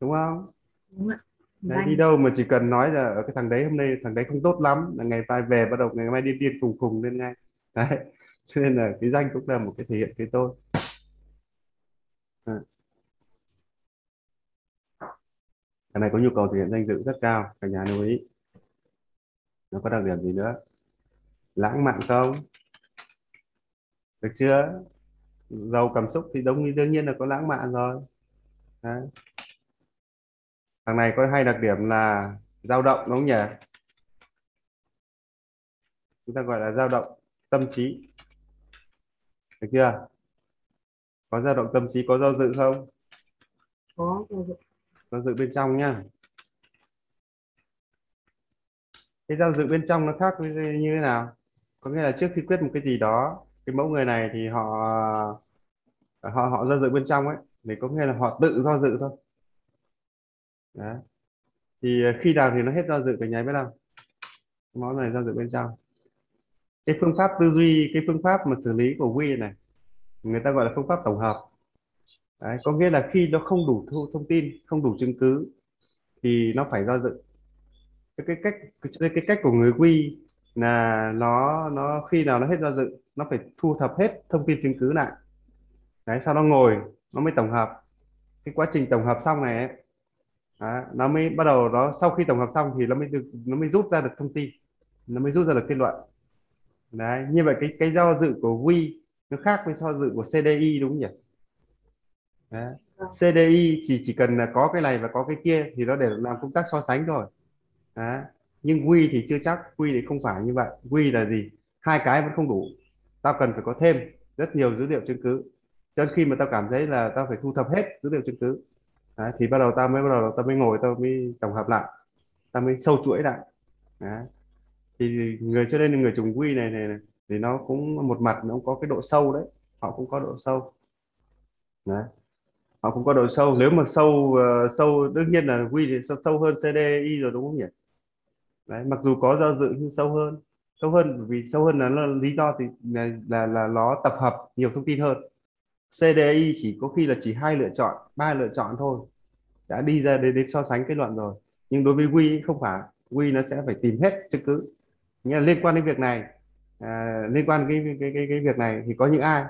đúng không? Đúng ạ. Đấy, đi đâu mà chỉ cần nói là ở cái thằng đấy hôm nay thằng đấy không tốt lắm là ngày mai về bắt đầu ngày mai đi điên khùng khùng lên ngay đấy. Cho nên là cái danh cũng là một cái thể hiện cái tôi à. Cái này có nhu cầu thể hiện danh dự rất cao, cả nhà lưu ý. Nó có đặc điểm gì nữa? Lãng mạn không? Được chưa? Giàu cảm xúc thì đúng, đương nhiên là có lãng mạn rồi. Đấy. Thằng này có hai đặc điểm là dao động, đúng không nhỉ? Chúng ta gọi là dao động tâm trí. Được chưa? Có dao động tâm trí, có do dự không? Có do dự. Do dự bên trong nhá. Cái giao dự bên trong nó khác như thế nào? Có nghĩa là trước khi quyết một cái gì đó, cái mẫu người này thì họ họ họ do dự bên trong ấy, để có nghĩa là họ tự do dự thôi. Đấy. Thì khi nào thì nó hết do dự, cả nhà biết không? Mẫu này do dự bên trong. Cái phương pháp tư duy, cái phương pháp mà xử lý của W E này, người ta gọi là phương pháp tổng hợp. Đấy, có nghĩa là khi nó không đủ thông tin, không đủ chứng cứ thì nó phải do dự. Cái cách cái, cái cách của người quy là nó nó khi nào nó hết do dự, nó phải thu thập hết thông tin chứng cứ lại. Đấy, sau đó ngồi nó mới tổng hợp. Cái quá trình tổng hợp xong này ấy, đó, nó mới bắt đầu nó sau khi tổng hợp xong thì nó mới được nó mới rút ra được thông tin, nó mới rút ra được kết luận. Đấy, như vậy cái cái do dự của W E nó khác với do dự của C D I, đúng không nhỉ? Đấy. C D I thì chỉ cần là có cái này và có cái kia thì nó để làm công tác so sánh rồi. Đấy. Nhưng W E thì chưa chắc, W E thì không phải như vậy. W E là gì? Hai cái vẫn không đủ, tao cần phải có thêm rất nhiều dữ liệu chứng cứ. Cho nên khi mà tao cảm thấy là tao phải thu thập hết dữ liệu chứng cứ. Đấy. Thì bắt đầu tao mới bắt đầu tao mới ngồi tao mới tổng hợp lại, tao mới sâu chuỗi lại. Đấy. Thì người cho nên người trùng W E này, này này thì nó cũng một mặt nó cũng có cái độ sâu đấy, họ cũng có độ sâu. Đấy. Họ cũng có độ sâu. Nếu mà sâu uh, sâu đương nhiên là W E thì sâu hơn C D I rồi, đúng không nhỉ? Đấy, mặc dù có do dự nhưng sâu hơn, sâu hơn vì sâu hơn là, là lý do thì là, là là nó tập hợp nhiều thông tin hơn. C D I chỉ có khi là chỉ hai lựa chọn, ba lựa chọn thôi đã đi ra đến, đến so sánh kết luận rồi. Nhưng đối với W E không phải, W E nó sẽ phải tìm hết chứng cứ. Nghĩa là liên quan đến việc này, à, liên quan đến cái, cái cái cái việc này thì có những ai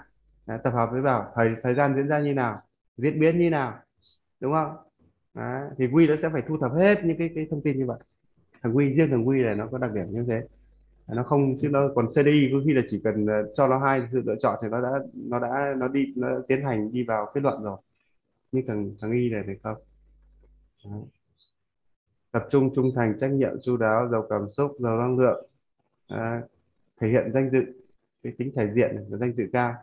à, tập hợp với vào thời thời gian diễn ra như nào, diễn biến như nào, đúng không? Đấy, thì W E nó sẽ phải thu thập hết những cái cái thông tin như vậy. Thằng W E riêng thằng W E này nó có đặc điểm như thế, nó không chứ nó còn C D I có khi là chỉ cần cho nó hai sự lựa chọn thì nó đã nó đã nó đi nó đã tiến hành đi vào kết luận rồi. Nhưng thằng thằng Y này thì không. Đấy. Tập trung, trung thành, trách nhiệm, chu đáo, giàu cảm xúc, giàu năng lượng, à, thể hiện danh dự, cái tính thể diện và danh dự cao.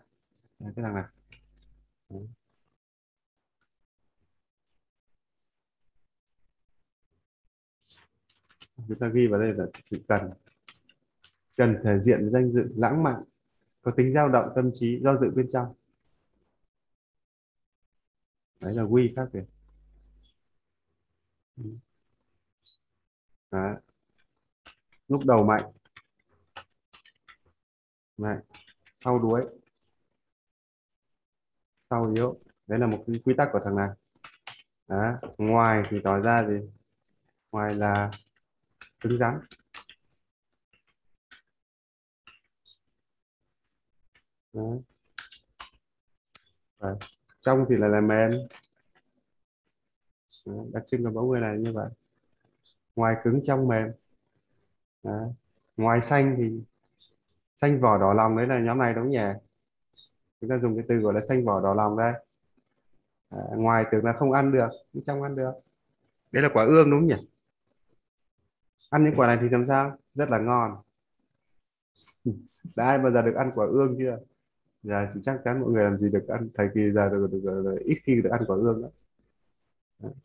Đấy, cái thằng này. Đấy. Chúng ta ghi vào đây là chỉ cần cần thể diện danh dự, lãng mạn, có tính dao động tâm trí, do dự bên trong. Đấy là W E khác kìa. Đấy. Lúc đầu mạnh mạnh, sau đuối, sau yếu. Đấy là một cái quy tắc của thằng này. Đấy. Ngoài thì tỏ ra gì? Ngoài là cứng rắn. Đấy. Đấy. Trong thì là làm mềm. Đấy. Đặc trưng của mẫu người này như vậy. Ngoài cứng trong mềm. Đấy. Ngoài xanh thì xanh vỏ đỏ lòng, đấy là nhóm này, đúng nhỉ? Chúng ta dùng cái từ gọi là xanh vỏ đỏ lòng đây. Đấy. Ngoài tưởng là không ăn được, trong ăn được. Đấy là quả ương, đúng nhỉ? Ăn những quả này thì làm sao? Rất là ngon. Đã ai bao giờ được ăn quả ương chưa? Giờ chỉ chắc chắn mọi người làm gì được ăn. Thời kỳ giờ được, được, được, được, ít khi được ăn quả ương đó.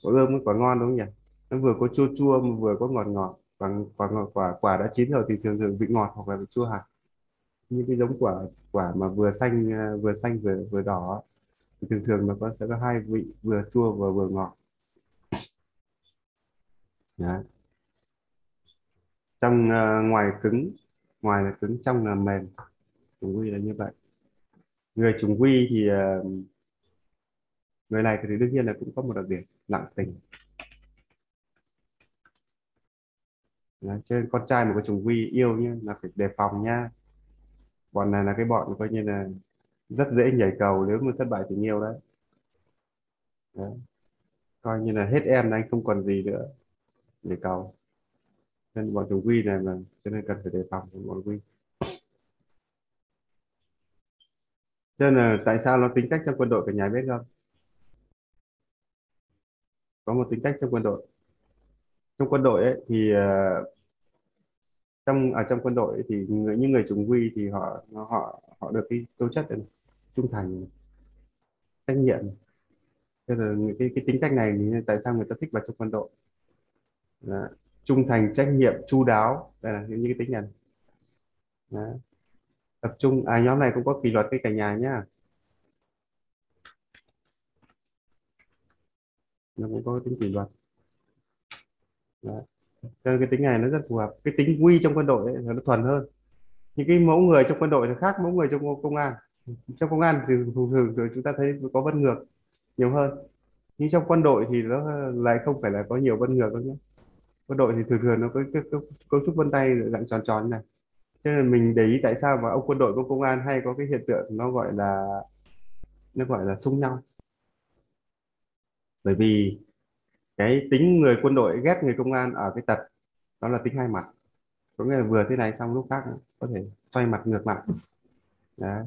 Quả ương mới quả ngon, đúng không nhỉ? Nó vừa có chua chua mà vừa có ngọt ngọt. Quả, quả, quả, quả đã chín rồi thì thường thường vị ngọt hoặc là vị chua hạt. Như cái giống quả quả mà vừa xanh vừa xanh vừa, vừa đỏ thì thường thường nó có sẽ có hai vị vừa chua và vừa ngọt. Đấy. Trong uh, ngoài cứng, ngoài là cứng, trong là mềm. Trùng quy là như vậy. Người trùng quy thì uh, người này thì đương nhiên là cũng có một đặc điểm lặng tình. Đấy, cho nên con trai mà có trùng quy yêu nhé là phải đề phòng nha. Bọn này là cái bọn coi như là rất dễ nhảy cầu nếu mà thất bại tình yêu đấy. Đấy. Coi như là hết em là anh không còn gì nữa, nhảy cầu. Nên bọn trùng quy này mà cho nên cần phải đề phòng bọn quy. Cho nên là tại sao nó tính cách trong quân đội cả nhà biết không? Có một tính cách trong quân đội. Trong quân đội ấy, thì uh, trong ở à, trong quân đội ấy, thì người, những người trùng quy thì họ họ họ được cái tố chất này, trung thành, trách nhiệm. Thế là cái cái tính cách này thì tại sao người ta thích vào trong quân đội? Đó. Trung thành, trách nhiệm, chu đáo, đây là những cái tính này. Đó. Tập trung. À, nhóm này cũng có kỷ luật cái cả nhà nhá. Nó cũng có tính kỷ luật. Đó. Cho cái tính này nó rất phù hợp. Cái tính quy trong quân đội ấy, nó thuần hơn. Những cái mẫu người trong quân đội nó khác mẫu người trong công an. Trong công an thì thường thường chúng ta thấy có vân ngược nhiều hơn, nhưng trong quân đội thì nó lại không phải là có nhiều vân ngược đâu nhé. Quân đội thì thường thường nó có cấu trúc vân tay dạng tròn tròn này. Cho nên mình để ý tại sao mà ông quân đội của công an hay có cái hiện tượng nó gọi là nó gọi là xung nhau, bởi vì cái tính người quân đội ghét người công an ở cái tật đó là tính hai mặt, có nghĩa là vừa thế này xong lúc khác có thể xoay mặt ngược mặt. Đấy.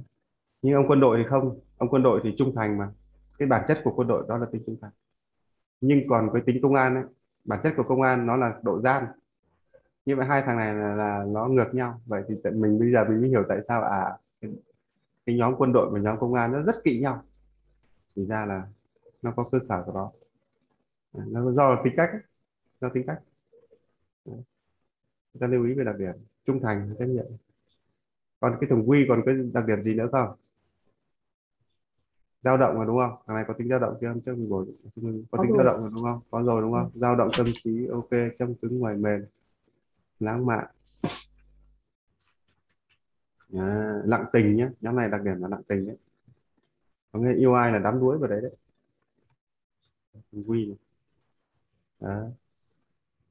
Nhưng ông quân đội thì không, ông quân đội thì trung thành, mà cái bản chất của quân đội đó là tính trung thành. Nhưng còn với tính công an ấy, bản chất của công an nó là độ gian. Như vậy hai thằng này là, là nó ngược nhau. Vậy thì mình bây giờ mình mới hiểu tại sao à cái, cái nhóm quân đội và nhóm công an nó rất kỵ nhau, thì ra là nó có cơ sở của nó. Nó do tính cách, do tính cách. Đấy. Chúng ta lưu ý về đặc điểm trung thành, trách nhiệm. Còn cái thằng quy còn cái đặc điểm gì nữa không? Dao động rồi đúng không? Thằng này có tính dao động chưa? Chưa mình bổ, có tính dao động rồi đúng không? Có rồi đúng không? Dao động tâm trí, ok, trong cứng ngoài mềm, lãng mạn, à, lặng tình nhé. Nhóm này đặc điểm là lặng tình đấy. Có nghĩa yêu ai là đắm đuối vào đấy đấy. Thằng quy này. Đó.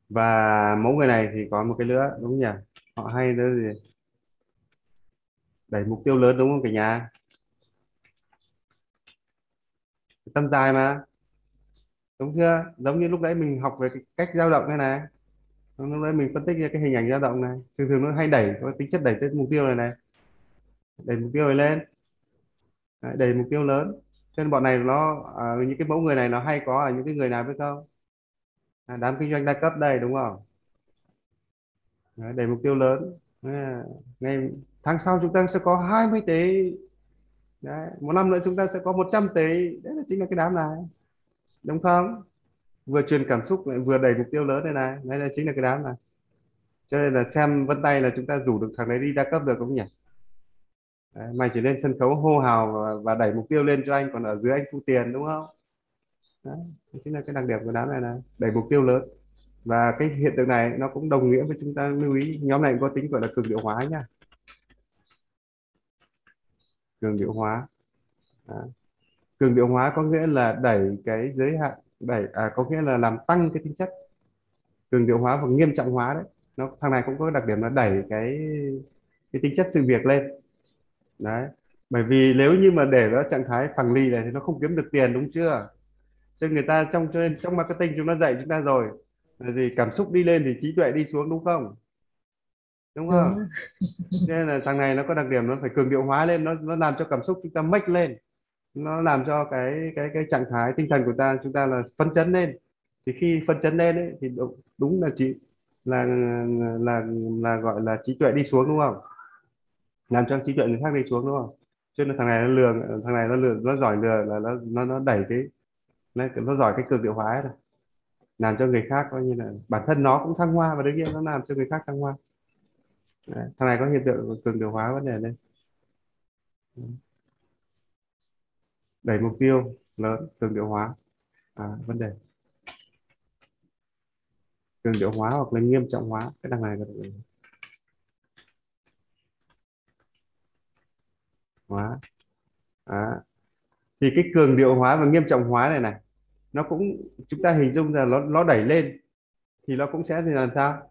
Và mẫu người này thì có một cái nữa đúng nhỉ, họ hay nữa gì đẩy mục tiêu lớn đúng không cả nhà? Tâm dài mà đúng chưa, giống như lúc nãy mình học về cái cách dao động này này, lúc nãy mình phân tích ra cái hình ảnh dao động này, thường thường nó hay đẩy, có tính chất đẩy tới mục tiêu này này, đẩy mục tiêu này lên. Đấy, đẩy mục tiêu lớn. Cho nên bọn này nó à, những cái mẫu người này nó hay có ở những cái người nào biết không? À, đám kinh doanh đa cấp đây đúng không? Đấy, để mục tiêu lớn. À, ngày tháng sau chúng ta sẽ có hai mươi tỷ. Đấy, một năm nữa chúng ta sẽ có một trăm tỷ. Đấy là chính là cái đám này, đúng không? Vừa truyền cảm xúc lại vừa đẩy mục tiêu lớn đây này. Đấy là chính là cái đám này. Cho nên là xem vân tay là chúng ta rủ được thằng đấy đi đa cấp được không nhỉ? Đấy, mày chỉ lên sân khấu hô hào và, và đẩy mục tiêu lên cho anh, còn ở dưới anh thu tiền đúng không? Đấy, chính là cái đặc điểm của đám này là đẩy mục tiêu lớn. Và cái hiện tượng này nó cũng đồng nghĩa với chúng ta lưu ý nhóm này có tính gọi là cường điệu hóa nha, cường điệu hóa. Đó. Cường điệu hóa có nghĩa là đẩy cái giới hạn, đẩy à, có nghĩa là làm tăng cái tính chất cường điệu hóa và nghiêm trọng hóa đấy. Nó thằng này cũng có đặc điểm là đẩy cái cái tính chất sự việc lên đấy, bởi vì nếu như mà để nó trạng thái phẳng ly này thì nó không kiếm được tiền đúng chưa? Cho người ta trong cho nên trong marketing chúng ta dạy chúng ta rồi là gì, cảm xúc đi lên thì trí tuệ đi xuống đúng không? Đúng không? Nên là thằng này nó có đặc điểm nó phải cường điệu hóa lên, nó nó làm cho cảm xúc chúng ta mách lên, nó làm cho cái cái cái trạng thái tinh thần của ta chúng ta là phấn chấn lên. Thì khi phấn chấn lên ấy, thì đúng, đúng là trí là, là là là gọi là trí tuệ đi xuống đúng không? Làm cho trí tuệ người khác đi xuống đúng không? Cho nên thằng này nó lừa, thằng này nó lừa, nó giỏi lừa là nó nó nó đẩy cái Nên nó giỏi cái cường điệu hóa này, làm cho người khác coi như là bản thân nó cũng thăng hoa và đương nhiên nó làm cho người khác thăng hoa. Đấy, thằng này có hiện tượng cường điệu hóa vấn đề lên. đẩy mục tiêu lớn cường điệu hóa. À, vấn đề cường điệu hóa hoặc là nghiêm trọng hóa cái đằng này là được hóa. À, thì cái cường điệu hóa và nghiêm trọng hóa này này nó cũng chúng ta hình dung là nó nó đẩy lên thì nó cũng sẽ làm sao,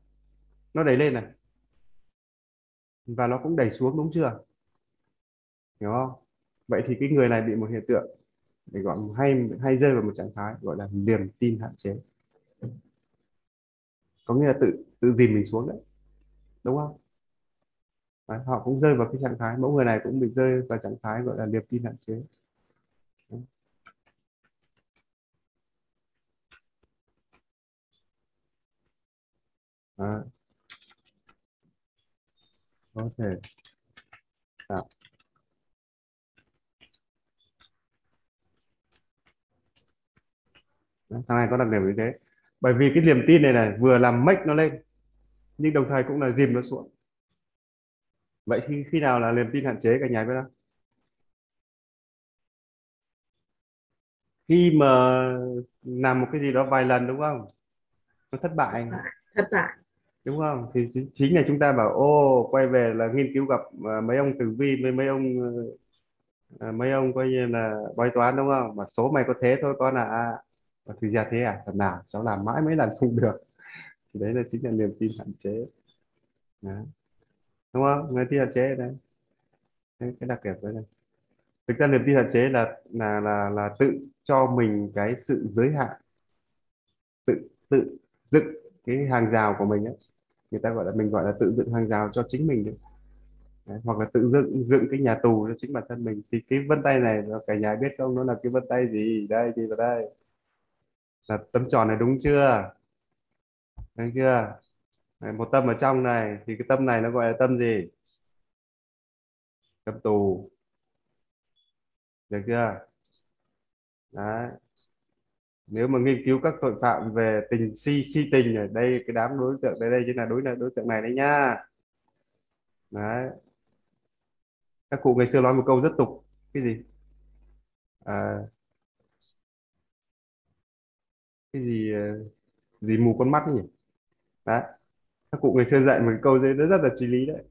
nó đẩy lên này và nó cũng đẩy xuống, đúng chưa, hiểu không? Vậy thì cái người này bị một hiện tượng để gọi hay hay rơi vào một trạng thái gọi là niềm tin hạn chế, có nghĩa là tự tự dìm mình xuống đấy, đúng không? Đấy, họ cũng rơi vào cái trạng thái, mẫu người này cũng bị rơi vào trạng thái gọi là niềm tin hạn chế. Đấy. Đấy. Có thể tạo thằng này có đặc điểm như thế, bởi vì cái niềm tin này này vừa làm make nó lên nhưng đồng thời cũng là dìm nó xuống. Vậy khi khi nào là niềm tin hạn chế, cả nhà biết không? Khi mà làm một cái gì đó vài lần, đúng không, nó thất bại, thất bại đúng không, thì chính là chúng ta bảo ô quay về là nghiên cứu gặp mấy ông tử vi, mấy mấy ông mấy ông coi như là bói toán, đúng không, mà số mày có thế thôi con à. Và thực ra thế à, thật nào cháu làm mãi mấy lần không được, thì đấy là chính là niềm tin hạn chế đấy. Đúng không, niềm tin hạn chế đấy, đấy cái đặc điểm đấy này. Thực ra niềm tin hạn chế là là là là tự cho mình cái sự giới hạn, tự tự dựng cái hàng rào của mình ấy. Người ta gọi là mình gọi là tự dựng hàng rào cho chính mình đấy. Đấy, hoặc là tự dựng dựng cái nhà tù cho chính bản thân mình. Thì cái vân tay này cả nhà biết không, nó là cái vân tay gì đây, thì vào đây là tấm tròn này, đúng chưa, thấy chưa? Đấy, một tâm ở trong này thì cái tâm này nó gọi là tâm gì, tâm tù, được chưa? Đấy. Nếu mà nghiên cứu các tội phạm về tình si si tình ở đây, cái đám đối tượng đây đây chính là đối là đối tượng này đấy nhá. Đấy. Các cụ ngày xưa nói một câu rất tục, cái gì à, cái gì gì mù con mắt nhỉ. Đấy, các cụ ngày xưa dạy một câu đấy nó rất là chí lý đấy.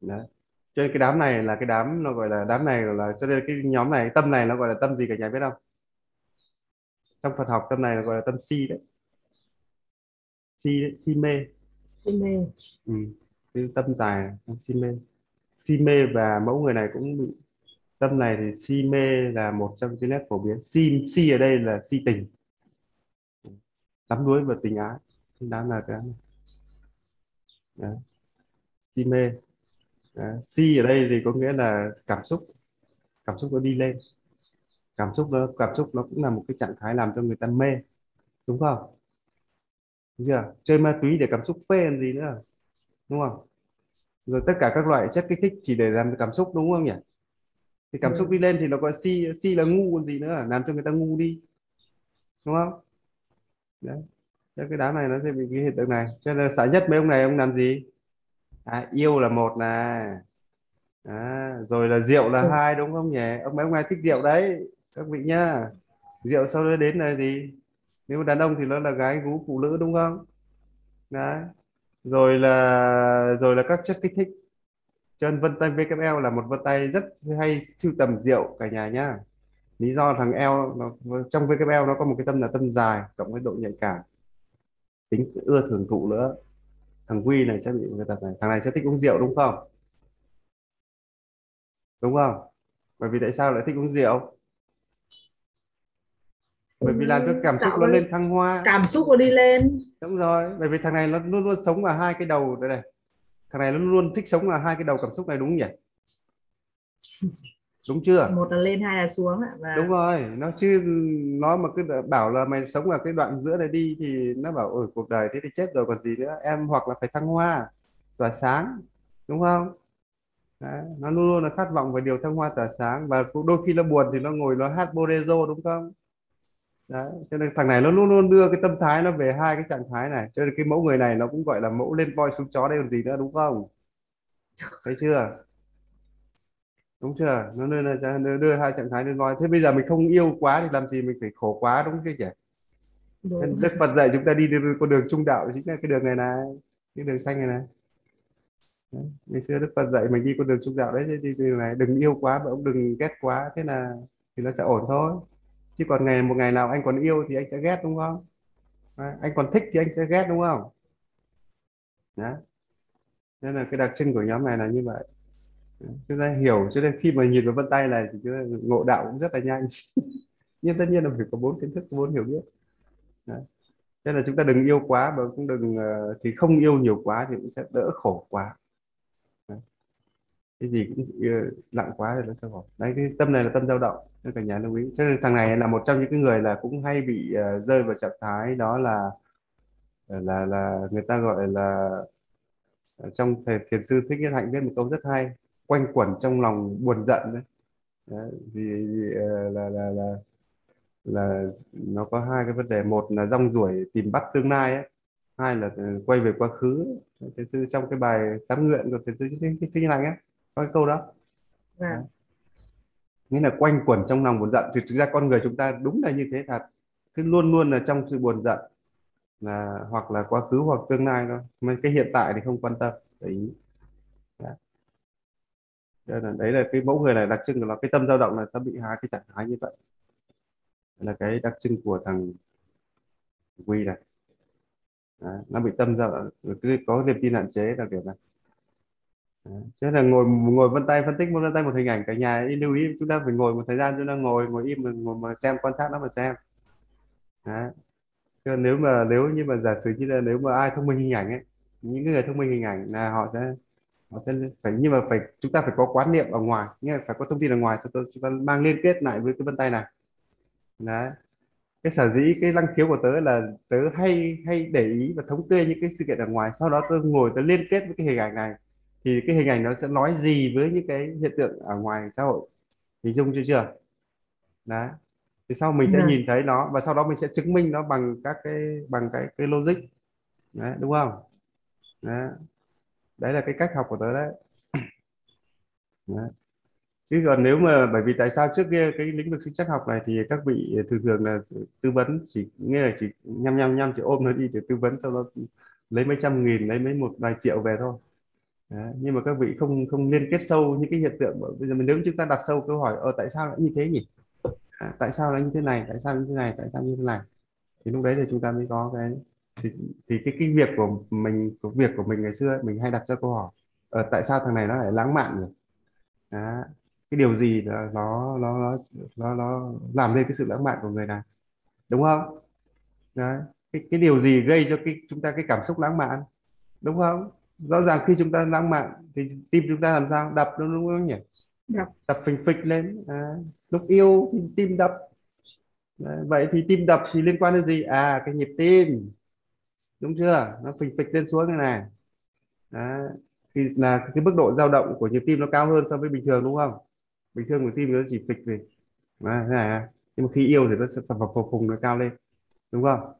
Đấy, cho nên cái đám này là cái đám nó gọi là đám này gọi là, cho nên cái nhóm này, tâm này nó gọi là tâm gì, cả nhà biết không? Trong Phật học tâm này nó gọi là tâm si đấy, si đấy, si mê, si mê. Ừ, cái tâm tài này, si mê, si mê. Và mẫu người này cũng bị tâm này, thì si mê là một trong cái nét phổ biến. Si si ở đây là si tình, đắm đuối và tình ái, đám là cái đám si mê. Đấy. Si ở đây thì có nghĩa là cảm xúc, cảm xúc nó đi lên, cảm xúc nó cảm xúc nó cũng là một cái trạng thái làm cho người ta mê, đúng không? Đúng chưa? Chơi ma túy để cảm xúc phê làm gì nữa, đúng không? Rồi tất cả các loại chất kích thích chỉ để làm cảm xúc, đúng không nhỉ? Thì cảm ừ. xúc đi lên thì nó gọi si, si là ngu còn gì nữa, làm cho người ta ngu đi, đúng không? Đấy, cho cái đám này nó sẽ bị cái hiện tượng này. Cho nên sợ nhất mấy ông này, ông làm gì à, yêu là một này à, rồi là rượu là ừ. hai, đúng không nhỉ? Ông mấy ông này thích rượu đấy các vị nhá. Rượu sau đó đến là gì, nếu đàn ông thì nó là gái gú phụ nữ, đúng không? Đấy, rồi là rồi là các chất kích thích. Cho nên vân tay vê ca em lờ là một vân tay rất hay sưu tầm rượu, cả nhà nhá. Lý do thằng L nó, trong vê ca em lờ nó có một cái tâm là tâm dài cộng với độ nhạy cảm, tính ưa thưởng thụ nữa. Thằng Quy này sẽ bị một cái tật này, thằng này sẽ thích uống rượu, đúng không? Đúng không? Bởi vì tại sao lại thích uống rượu? Bởi vì làm cho cảm xúc nó lên thăng hoa, cảm xúc nó đi lên. Đúng rồi, bởi vì thằng này nó luôn luôn sống ở hai cái đầu đây này. Thằng này nó luôn thích sống ở hai cái đầu cảm xúc này, đúng nhỉ? Đúng chưa? Một là lên, hai là xuống ạ. Và... đúng rồi, nó chứ nó mà cứ bảo là mày sống ở cái đoạn giữa này đi thì nó bảo ôi cuộc đời thế thì chết rồi còn gì nữa em, hoặc là phải thăng hoa tỏa sáng, đúng không? Đấy, nó luôn luôn là khát vọng về điều thăng hoa tỏa sáng. Và đôi khi nó buồn thì nó ngồi nó hát bolero, đúng không? Đấy, cho nên thằng này nó luôn luôn đưa cái tâm thái nó về hai cái trạng thái này. Cho nên cái mẫu người này nó cũng gọi là mẫu lên voi xuống chó đây còn gì nữa, đúng không? Thấy chưa? đúng chưa, nó nên là đưa hai trạng thái lên voi. Thế bây giờ mình không yêu quá thì làm gì mình phải khổ quá, đúng chưa nhỉ? Đúng. Đức Phật dạy chúng ta đi con đường trung đạo chính là cái đường này này, cái đường xanh này này. Đấy. Ngày xưa Đức Phật dạy mình đi con đường trung đạo đấy, đi đường này đừng yêu quá và cũng đừng ghét quá, thế là thì nó sẽ ổn thôi. Chứ còn ngày một ngày nào anh còn yêu thì anh sẽ ghét, đúng không? Đấy. Anh còn thích thì anh sẽ ghét, đúng không? Đấy. Nên là cái đặc trưng của nhóm này là như vậy. Chúng ta hiểu, cho nên khi mà nhìn vào vân tay này thì chúng ta ngộ đạo cũng rất là nhanh. Nhưng tất nhiên là phải có bốn kiến thức, bốn hiểu biết. Đấy. Nên là chúng ta đừng yêu quá và cũng đừng thì không yêu nhiều quá thì cũng sẽ đỡ khổ quá. Đấy. Cái gì cũng lặng quá thì nó sẽ khổ. Đấy, cái tâm này là tâm dao động, cả nhà lưu ý. Cho nên thằng này là một trong những cái người là cũng hay bị uh, rơi vào trạng thái đó là là là người ta gọi là trong thầy thiền sư Thích Nhất Hạnh biết một câu rất hay, quanh quẩn trong lòng buồn giận đấy. Đấy, vì, vì uh, là là là là nó có hai cái vấn đề, một là rong ruổi tìm bắt tương lai ấy, hai là quay về quá khứ. Thiền sư trong cái bài Sám Nguyện của thiền sư Thích Nhất Hạnh ấy có cái câu đó. À. Nghĩa là quanh quẩn trong lòng buồn giận, thì thực ra con người chúng ta đúng là như thế thật, cứ luôn luôn là trong sự buồn giận, là hoặc là quá khứ hoặc tương lai thôi, mà cái hiện tại thì không quan tâm. Đấy. Đây là, đấy là cái mẫu người này, đặc trưng của nó cái tâm dao động là sẽ bị hai cái trạng thái như vậy. Đây là cái đặc trưng của thằng quy này. Đấy, nó bị tâm dao động, có niềm tin hạn chế là kiểu này. Chứ là ngồi ngồi vân tay phân tích một vân tay một hình ảnh, cả nhà lưu ý chúng ta phải ngồi một thời gian, chúng ta ngồi ngồi im mình ngồi mà xem, quan sát nó mà xem. Đấy. Chứ nếu mà nếu như mà giả sử như là nếu mà ai thông minh hình ảnh ấy, những người thông minh hình ảnh là họ sẽ họ sẽ phải, nhưng mà phải chúng ta phải có quán niệm ở ngoài, nghĩa là phải có thông tin ở ngoài, chúng ta mang liên kết lại với cái vân tay này. Đấy. Cái sở dĩ cái năng khiếu của tớ là tớ hay hay để ý và thống kê những cái sự kiện ở ngoài, sau đó tớ ngồi tớ liên kết với cái hình ảnh này. Thì cái hình ảnh nó sẽ nói gì với những cái hiện tượng ở ngoài xã hội, hình dung chưa chưa? Đấy. Thì sau mình sẽ ừ. nhìn thấy nó và sau đó mình sẽ chứng minh nó bằng các cái bằng cái cái logic. Đấy, đúng không? Đấy. Đấy là cái cách học của tớ đấy. Đấy. Chứ còn nếu mà bởi vì tại sao trước kia cái lĩnh vực sinh chất học này thì các vị thường thường là tư vấn chỉ nghĩa là chỉ nhăm nhăm nhăm chỉ ôm nó đi để tư vấn, sau đó lấy mấy trăm nghìn, lấy mấy một vài triệu về thôi. Đấy, nhưng mà các vị không không liên kết sâu những cái hiện tượng. Bây giờ mình nếu chúng ta đặt sâu câu hỏi ờ tại sao lại như thế nhỉ, à, tại sao lại như thế này, tại sao như thế này, tại sao như thế này, thì lúc đấy thì chúng ta mới có cái thì, thì cái cái việc của mình của việc của mình ngày xưa ấy, mình hay đặt ra câu hỏi ờ tại sao thằng này nó lại lãng mạn rồi, à, cái điều gì đó, nó nó nó nó nó làm nên cái sự lãng mạn của người này, đúng không? Đấy, cái cái điều gì gây cho cái chúng ta cái cảm xúc lãng mạn, đúng không? Rõ ràng khi chúng ta lãng mạn thì tim chúng ta làm sao đập, đúng không nhỉ? Đập, đập phình phịch lên. À, lúc yêu thì tim đập. Đấy, vậy thì tim đập thì liên quan đến gì? À, cái nhịp tim, đúng chưa? Nó phình phịch lên xuống như này. Đấy, thì là cái mức độ dao động của nhịp tim nó cao hơn so với bình thường, đúng không? Bình thường của tim nó chỉ phịch về à, thế này, nhưng mà khi yêu thì nó sẽ phập phồng phồng nó cao lên, đúng không?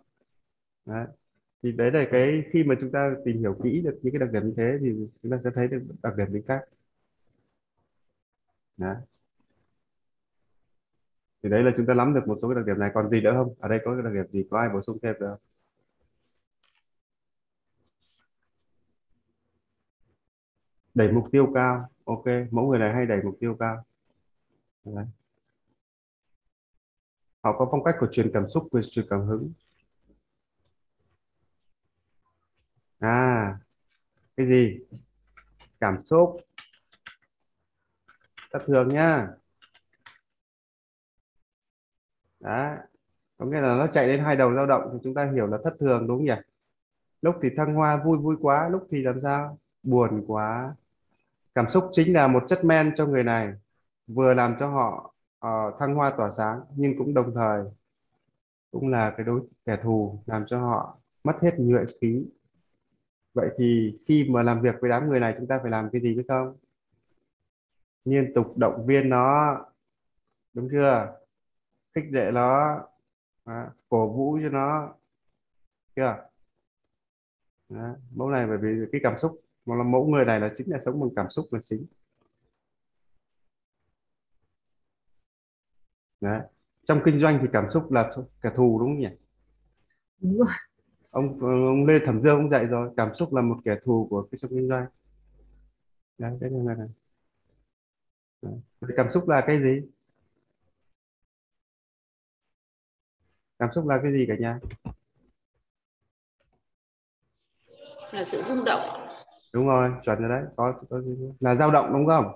Đấy. Thì đấy là cái khi mà chúng ta tìm hiểu kỹ được những cái đặc điểm như thế thì chúng ta sẽ thấy được đặc điểm tính cách. Đấy. Thì đấy là chúng ta nắm được một số cái đặc điểm này. Còn gì nữa không? Ở đây có cái đặc điểm gì? Có ai bổ sung thêm được không? Đẩy mục tiêu cao. Ok, mẫu người này hay đẩy mục tiêu cao. Đấy. Họ có phong cách của truyền cảm xúc, truyền cảm hứng. À, cái gì? Cảm xúc. Tắt thường nhá. Đấy. Có nghĩa là nó chạy đến hai đầu dao động thì chúng ta hiểu là thất thường, đúng nhỉ? Lúc thì thăng hoa vui vui quá, lúc thì làm sao? Buồn quá. Cảm xúc chính là một chất men cho người này, vừa làm cho họ uh, thăng hoa tỏa sáng nhưng cũng đồng thời cũng là cái đối kẻ thù, làm cho họ mất hết nhuệ khí. Vậy thì khi mà làm việc với đám người này chúng ta phải làm cái gì biết không? Liên tục động viên nó, đúng chưa? Khích lệ nó, đó, cổ vũ cho nó, chưa? Đó, mẫu này bởi vì cái cảm xúc, mà mẫu người này là chính là sống bằng cảm xúc là chính. Đấy. Trong kinh doanh thì cảm xúc là kẻ thù, đúng không nhỉ? Đúng rồi. Ông, ông Lê Thẩm Dương cũng dạy rồi, cảm xúc là một kẻ thù của cái trong kinh doanh. Đấy, cái này này. Đấy. Cảm xúc là cái gì? Cảm xúc là cái gì cả nhà? Là sự rung động. Đúng rồi, chuẩn rồi đấy. Có, có là dao động đúng không?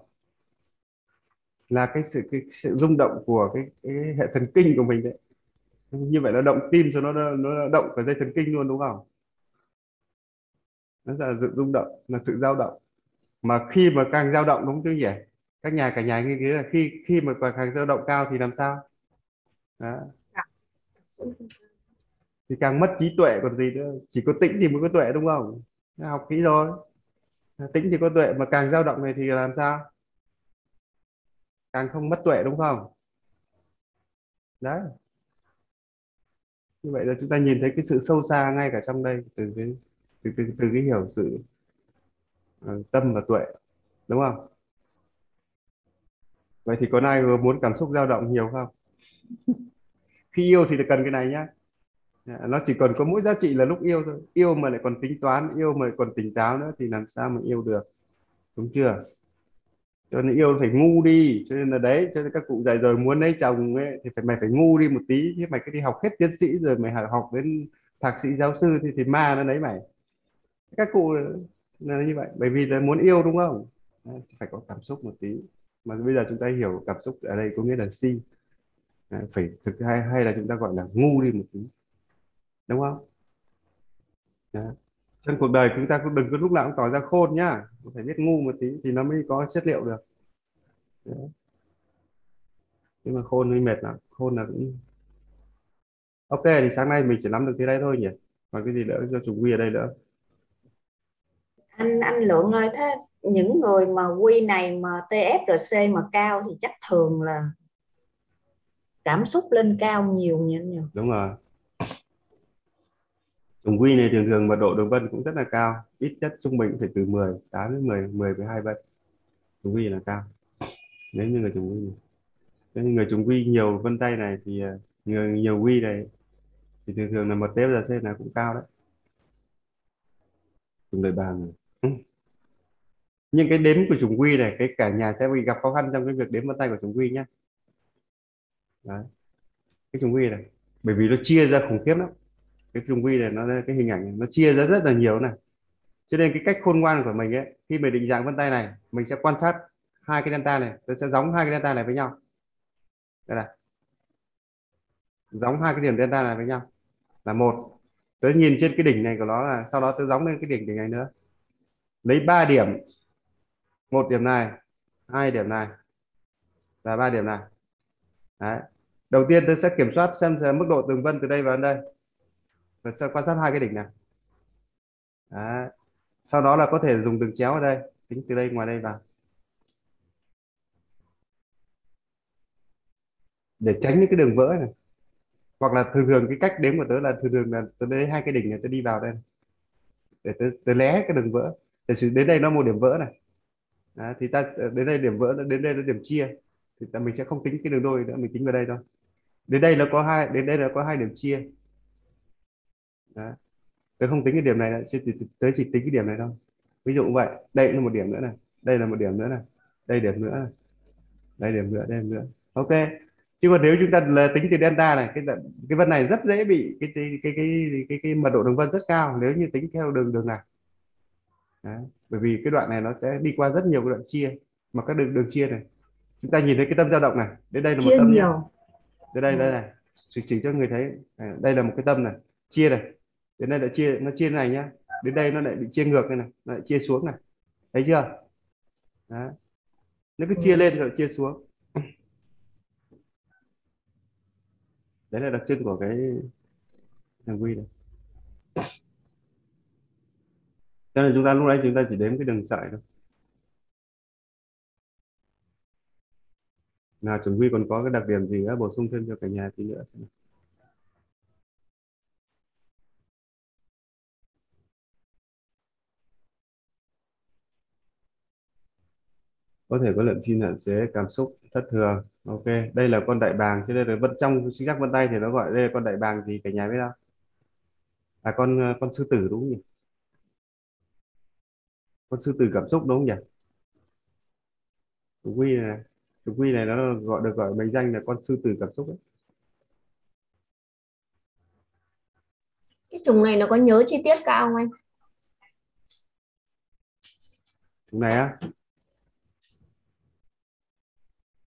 Là cái sự cái sự rung động của cái, cái hệ thần kinh của mình đấy. Như vậy nó động tim cho nó nó động cả dây thần kinh luôn đúng không? Nó là sự rung động, là sự dao động. Mà khi mà càng dao động đúng chứ nhỉ? Các nhà cả nhà nghiên cứu là khi khi mà càng dao động cao thì làm sao? Đó. Thì càng mất trí tuệ còn gì nữa, chỉ có tĩnh thì mới có tuệ đúng không? Học kỹ rồi, tĩnh thì có tuệ, mà càng dao động này thì làm sao? Càng không mất tuệ đúng không? Đấy. Như vậy là chúng ta nhìn thấy cái sự sâu xa ngay cả trong đây, từ cái từ từ, từ cái hiểu sự tâm và tuệ đúng không? Vậy thì có ai muốn cảm xúc dao động nhiều không? Khi yêu thì cần cái này nhá. Nó chỉ cần có mỗi giá trị là lúc yêu thôi. Yêu mà lại còn tính toán, yêu mà lại còn tỉnh táo nữa thì làm sao mà yêu được, đúng chưa? Cho nên yêu phải ngu đi. Cho nên là đấy, cho nên các cụ dạy rồi, muốn lấy chồng ấy thì phải mày phải ngu đi một tí, chứ mày cứ đi học hết tiến sĩ rồi mày học đến thạc sĩ giáo sư thì thì ma nó lấy mày. Các cụ là như vậy, bởi vì là muốn yêu đúng không, phải có cảm xúc một tí. Mà bây giờ chúng ta hiểu cảm xúc ở đây có nghĩa là si, phải thực hay hay là chúng ta gọi là ngu đi một tí, đúng không? Đó. Trong cuộc đời chúng ta cũng đừng có lúc nào cũng tỏ ra khôn nhá, phải biết ngu một tí thì nó mới có chất liệu được. Đấy. Nhưng mà khôn hơi mệt lắm, khôn là cũng ok. Thì sáng nay mình chỉ nắm được thế đấy thôi nhỉ, còn cái gì nữa cho chúng quy ở đây nữa? Anh anh Lượng ơi, thế những người mà quy này mà tê ép rờ xê mà cao thì chắc thường là cảm xúc lên cao nhiều nhỉ? Đúng rồi. Đồng quy này thường thường mật độ đường vân cũng rất là cao, ít nhất trung bình phải từ mười tám đến mười, mười phẩy hai vân. Đồng quy là cao. Nếu như người trùng quy, nếu như người trùng quy nhiều vân tay này thì người nhiều quy này thì thường thường là mật tế giờ thế là cũng cao đấy. Trùng đời ba người. Nhưng cái đếm của trùng quy này, cái cả nhà sẽ bị gặp khó khăn trong cái việc đếm vân tay của trùng quy nhé. Đấy. Cái trùng quy này, bởi vì nó chia ra khủng khiếp lắm. Cái trùng quy này nó cái hình ảnh này, nó chia ra rất là nhiều này, cho nên cái cách khôn ngoan của mình ấy, khi mình định dạng vân tay này mình sẽ quan sát hai cái delta này, tôi sẽ giống hai cái delta này với nhau, đây này, giống hai cái điểm delta này với nhau là một, tôi nhìn trên cái đỉnh này của nó là sau đó tôi giống lên cái đỉnh đỉnh này nữa, lấy ba điểm, một điểm này, hai điểm này và ba điểm này. Đấy. Đầu tiên tôi sẽ kiểm soát xem mức độ tường vân từ đây vào đến đây, sẽ quan sát hai cái đỉnh này. Đấy. Sau đó là có thể dùng đường chéo ở đây, tính từ đây ngoài đây vào để tránh những cái đường vỡ này. Hoặc là thường thường cái cách đếm của tớ là thường thường là tớ lấy hai cái đỉnh này tớ đi vào đây để tớ, tớ lé cái đường vỡ, để đến đây nó một điểm vỡ này. Đấy. Thì ta đến đây điểm vỡ, đến đây nó điểm chia thì ta, mình sẽ không tính cái đường đôi nữa, mình tính vào đây thôi. Đến đây nó có hai, đến đây nó có hai điểm chia. Đấy. Tớ không tính cái điểm này nữa, chỉ, tớ chỉ tính cái điểm này thôi. Ví dụ vậy, đây là một điểm nữa này, đây là một điểm nữa này, đây điểm nữa này, đây điểm nữa, đây điểm nữa. Ok. Chứ còn nếu chúng ta là tính từ delta này, cái cái vân này rất dễ bị cái cái cái cái cái, cái, cái mật độ đường vân rất cao nếu như tính theo đường đường này. Đấy. Bởi vì cái đoạn này nó sẽ đi qua rất nhiều cái đoạn chia, mà các đường đường chia này, chúng ta nhìn thấy cái tâm dao động này, đến đây là một chia tâm nhiều. Đến đây, ừ. Đây này, chỉnh cho người thấy, đây là một cái tâm này, chia này. Đến đây là chia, nó chia này nhá, đến đây nó lại bị chia ngược này này, nó lại chia xuống này, thấy chưa? Đấy. Nó cứ chia lên rồi chia xuống. Đấy là đặc trưng của cái đường quy này. Cho nên chúng ta lúc nãy chúng ta chỉ đếm cái đường sợi thôi. Nào, chuẩn quy còn có cái đặc điểm gì nữa bổ sung thêm cho cả nhà tí nữa. có thể có lượng chi hạn chế, cảm xúc thất thường. Ok, đây là con đại bàng, cho nên là vẫn trong sinh giác vân tay thì nó gọi đây là con đại bàng gì cả nhà biết không? À, con con sư tử đúng không nhỉ? Con sư tử cảm xúc đúng không nhỉ? Quy này, quy này nó gọi được gọi mệnh danh là con sư tử cảm xúc đấy. Cái chủng này nó có nhớ chi tiết cao không anh? Chủng này á?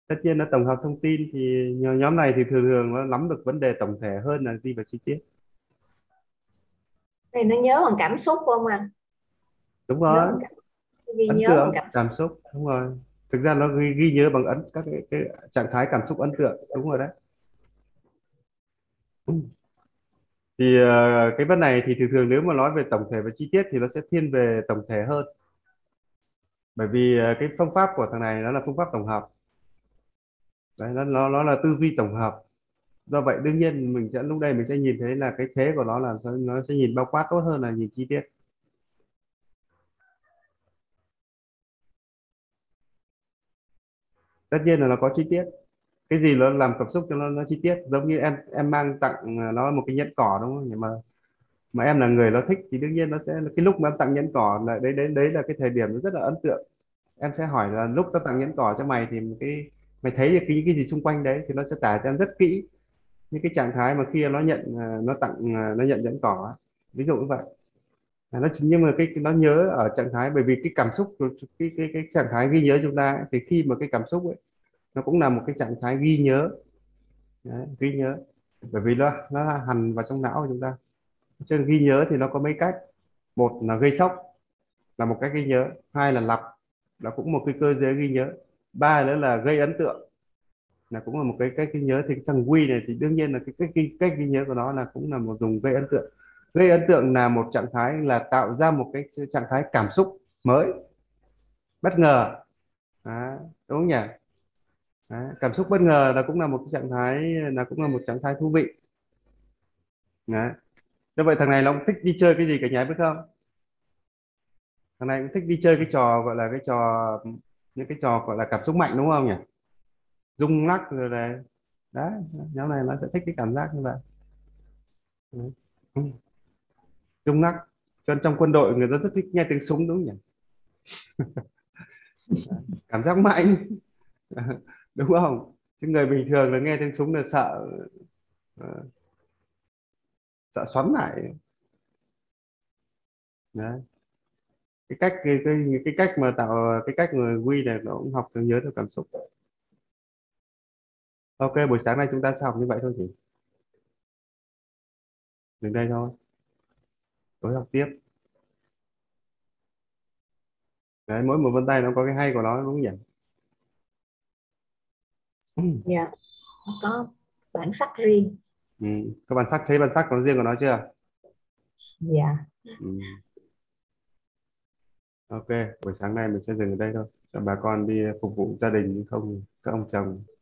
Tất nhiên nó tổng hợp thông tin thì nhóm này thì thường thường nó nắm được vấn đề tổng thể hơn là đi vào chi tiết. Thì nó nhớ bằng cảm xúc không à? Đúng rồi. Nhớ cảm... Vì ấn nhớ tượng, cảm... cảm xúc đúng rồi. Thực ra nó ghi, ghi nhớ bằng ấn các cái, cái trạng thái cảm xúc ấn tượng, đúng rồi đấy. Thì cái vấn này thì thường thường nếu mà nói về tổng thể và chi tiết thì nó sẽ thiên về tổng thể hơn. Bởi vì cái phương pháp của thằng này nó là phương pháp tổng hợp. Đấy, nó, nó, nó là tư duy tổng hợp. Do vậy đương nhiên mình sẽ lúc đây mình sẽ nhìn thấy là cái thế của nó là nó sẽ nhìn bao quát tốt hơn là nhìn chi tiết. Tất nhiên là nó có chi tiết. Cái gì nó làm cảm xúc cho nó, nó chi tiết. Giống như em em mang tặng nó một cái nhẫn cỏ đúng không? Nhưng mà mà em là người nó thích thì đương nhiên nó sẽ cái lúc mà em tặng nhẫn cỏ là đấy đấy đấy là cái thời điểm nó rất là ấn tượng. Em sẽ hỏi là lúc tao tặng nhẫn cỏ cho mày thì cái mày thấy được cái cái gì xung quanh đấy thì nó sẽ tả cho em rất kỹ những cái trạng thái mà khi nó nhận nó tặng nó nhận nhẫn cỏ, ví dụ như vậy. Nó nhưng mà cái nó nhớ ở trạng thái, bởi vì cái cảm xúc cái cái cái trạng thái ghi nhớ chúng ta ấy, thì khi mà cái cảm xúc ấy nó cũng là một cái trạng thái ghi nhớ. Đấy, ghi nhớ bởi vì nó nó hằn vào trong não của chúng ta. Cho nên ghi nhớ thì nó có mấy cách, một là gây sốc là một cách ghi nhớ, hai là lặp là cũng một cái cơ chế ghi nhớ, ba nữa là gây ấn tượng là cũng là một cái cách ghi nhớ. Thì thằng quy này thì đương nhiên là cái cách cái, cái, cái ghi nhớ của nó là cũng là một dùng gây ấn tượng. Gây ấn tượng là một trạng thái là tạo ra một cái trạng thái cảm xúc mới, bất ngờ. Đó, đúng không nhỉ? Đó, cảm xúc bất ngờ là cũng là một cái trạng thái là cũng là một trạng thái thú vị. Đó. Như vậy thằng này nó cũng thích đi chơi cái gì cả nhà biết không? Thằng này cũng thích đi chơi cái trò gọi là cái trò những cái trò gọi là cảm xúc mạnh đúng không nhỉ? Rung lắc rồi này. Đấy, nhóm này nó sẽ thích cái cảm giác như vậy. Đấy. Rung lắc. Cho nên trong quân đội người ta rất thích nghe tiếng súng đúng không nhỉ? Cảm giác mạnh. Đúng không? Chứ người bình thường là nghe tiếng súng là sợ sợ xoắn lại. Đấy. Cái cách cái, cái cái cách mà tạo cái cách người quy này nó cũng học thường nhớ được cảm xúc. Ok, buổi sáng nay chúng ta sẽ học như vậy thôi chị. Đến đây thôi. Tối học tiếp. Đấy, mỗi một vân tay nó có cái hay của nó đúng không nhỉ? Dạ. Yeah. Có bản sắc riêng. Ừ, có bản sắc, thấy bản sắc của nó riêng của nó chưa? Dạ. Yeah. Ừ. Ok, buổi sáng nay mình sẽ dừng ở đây thôi. Cho bà con đi phục vụ gia đình, không các ông chồng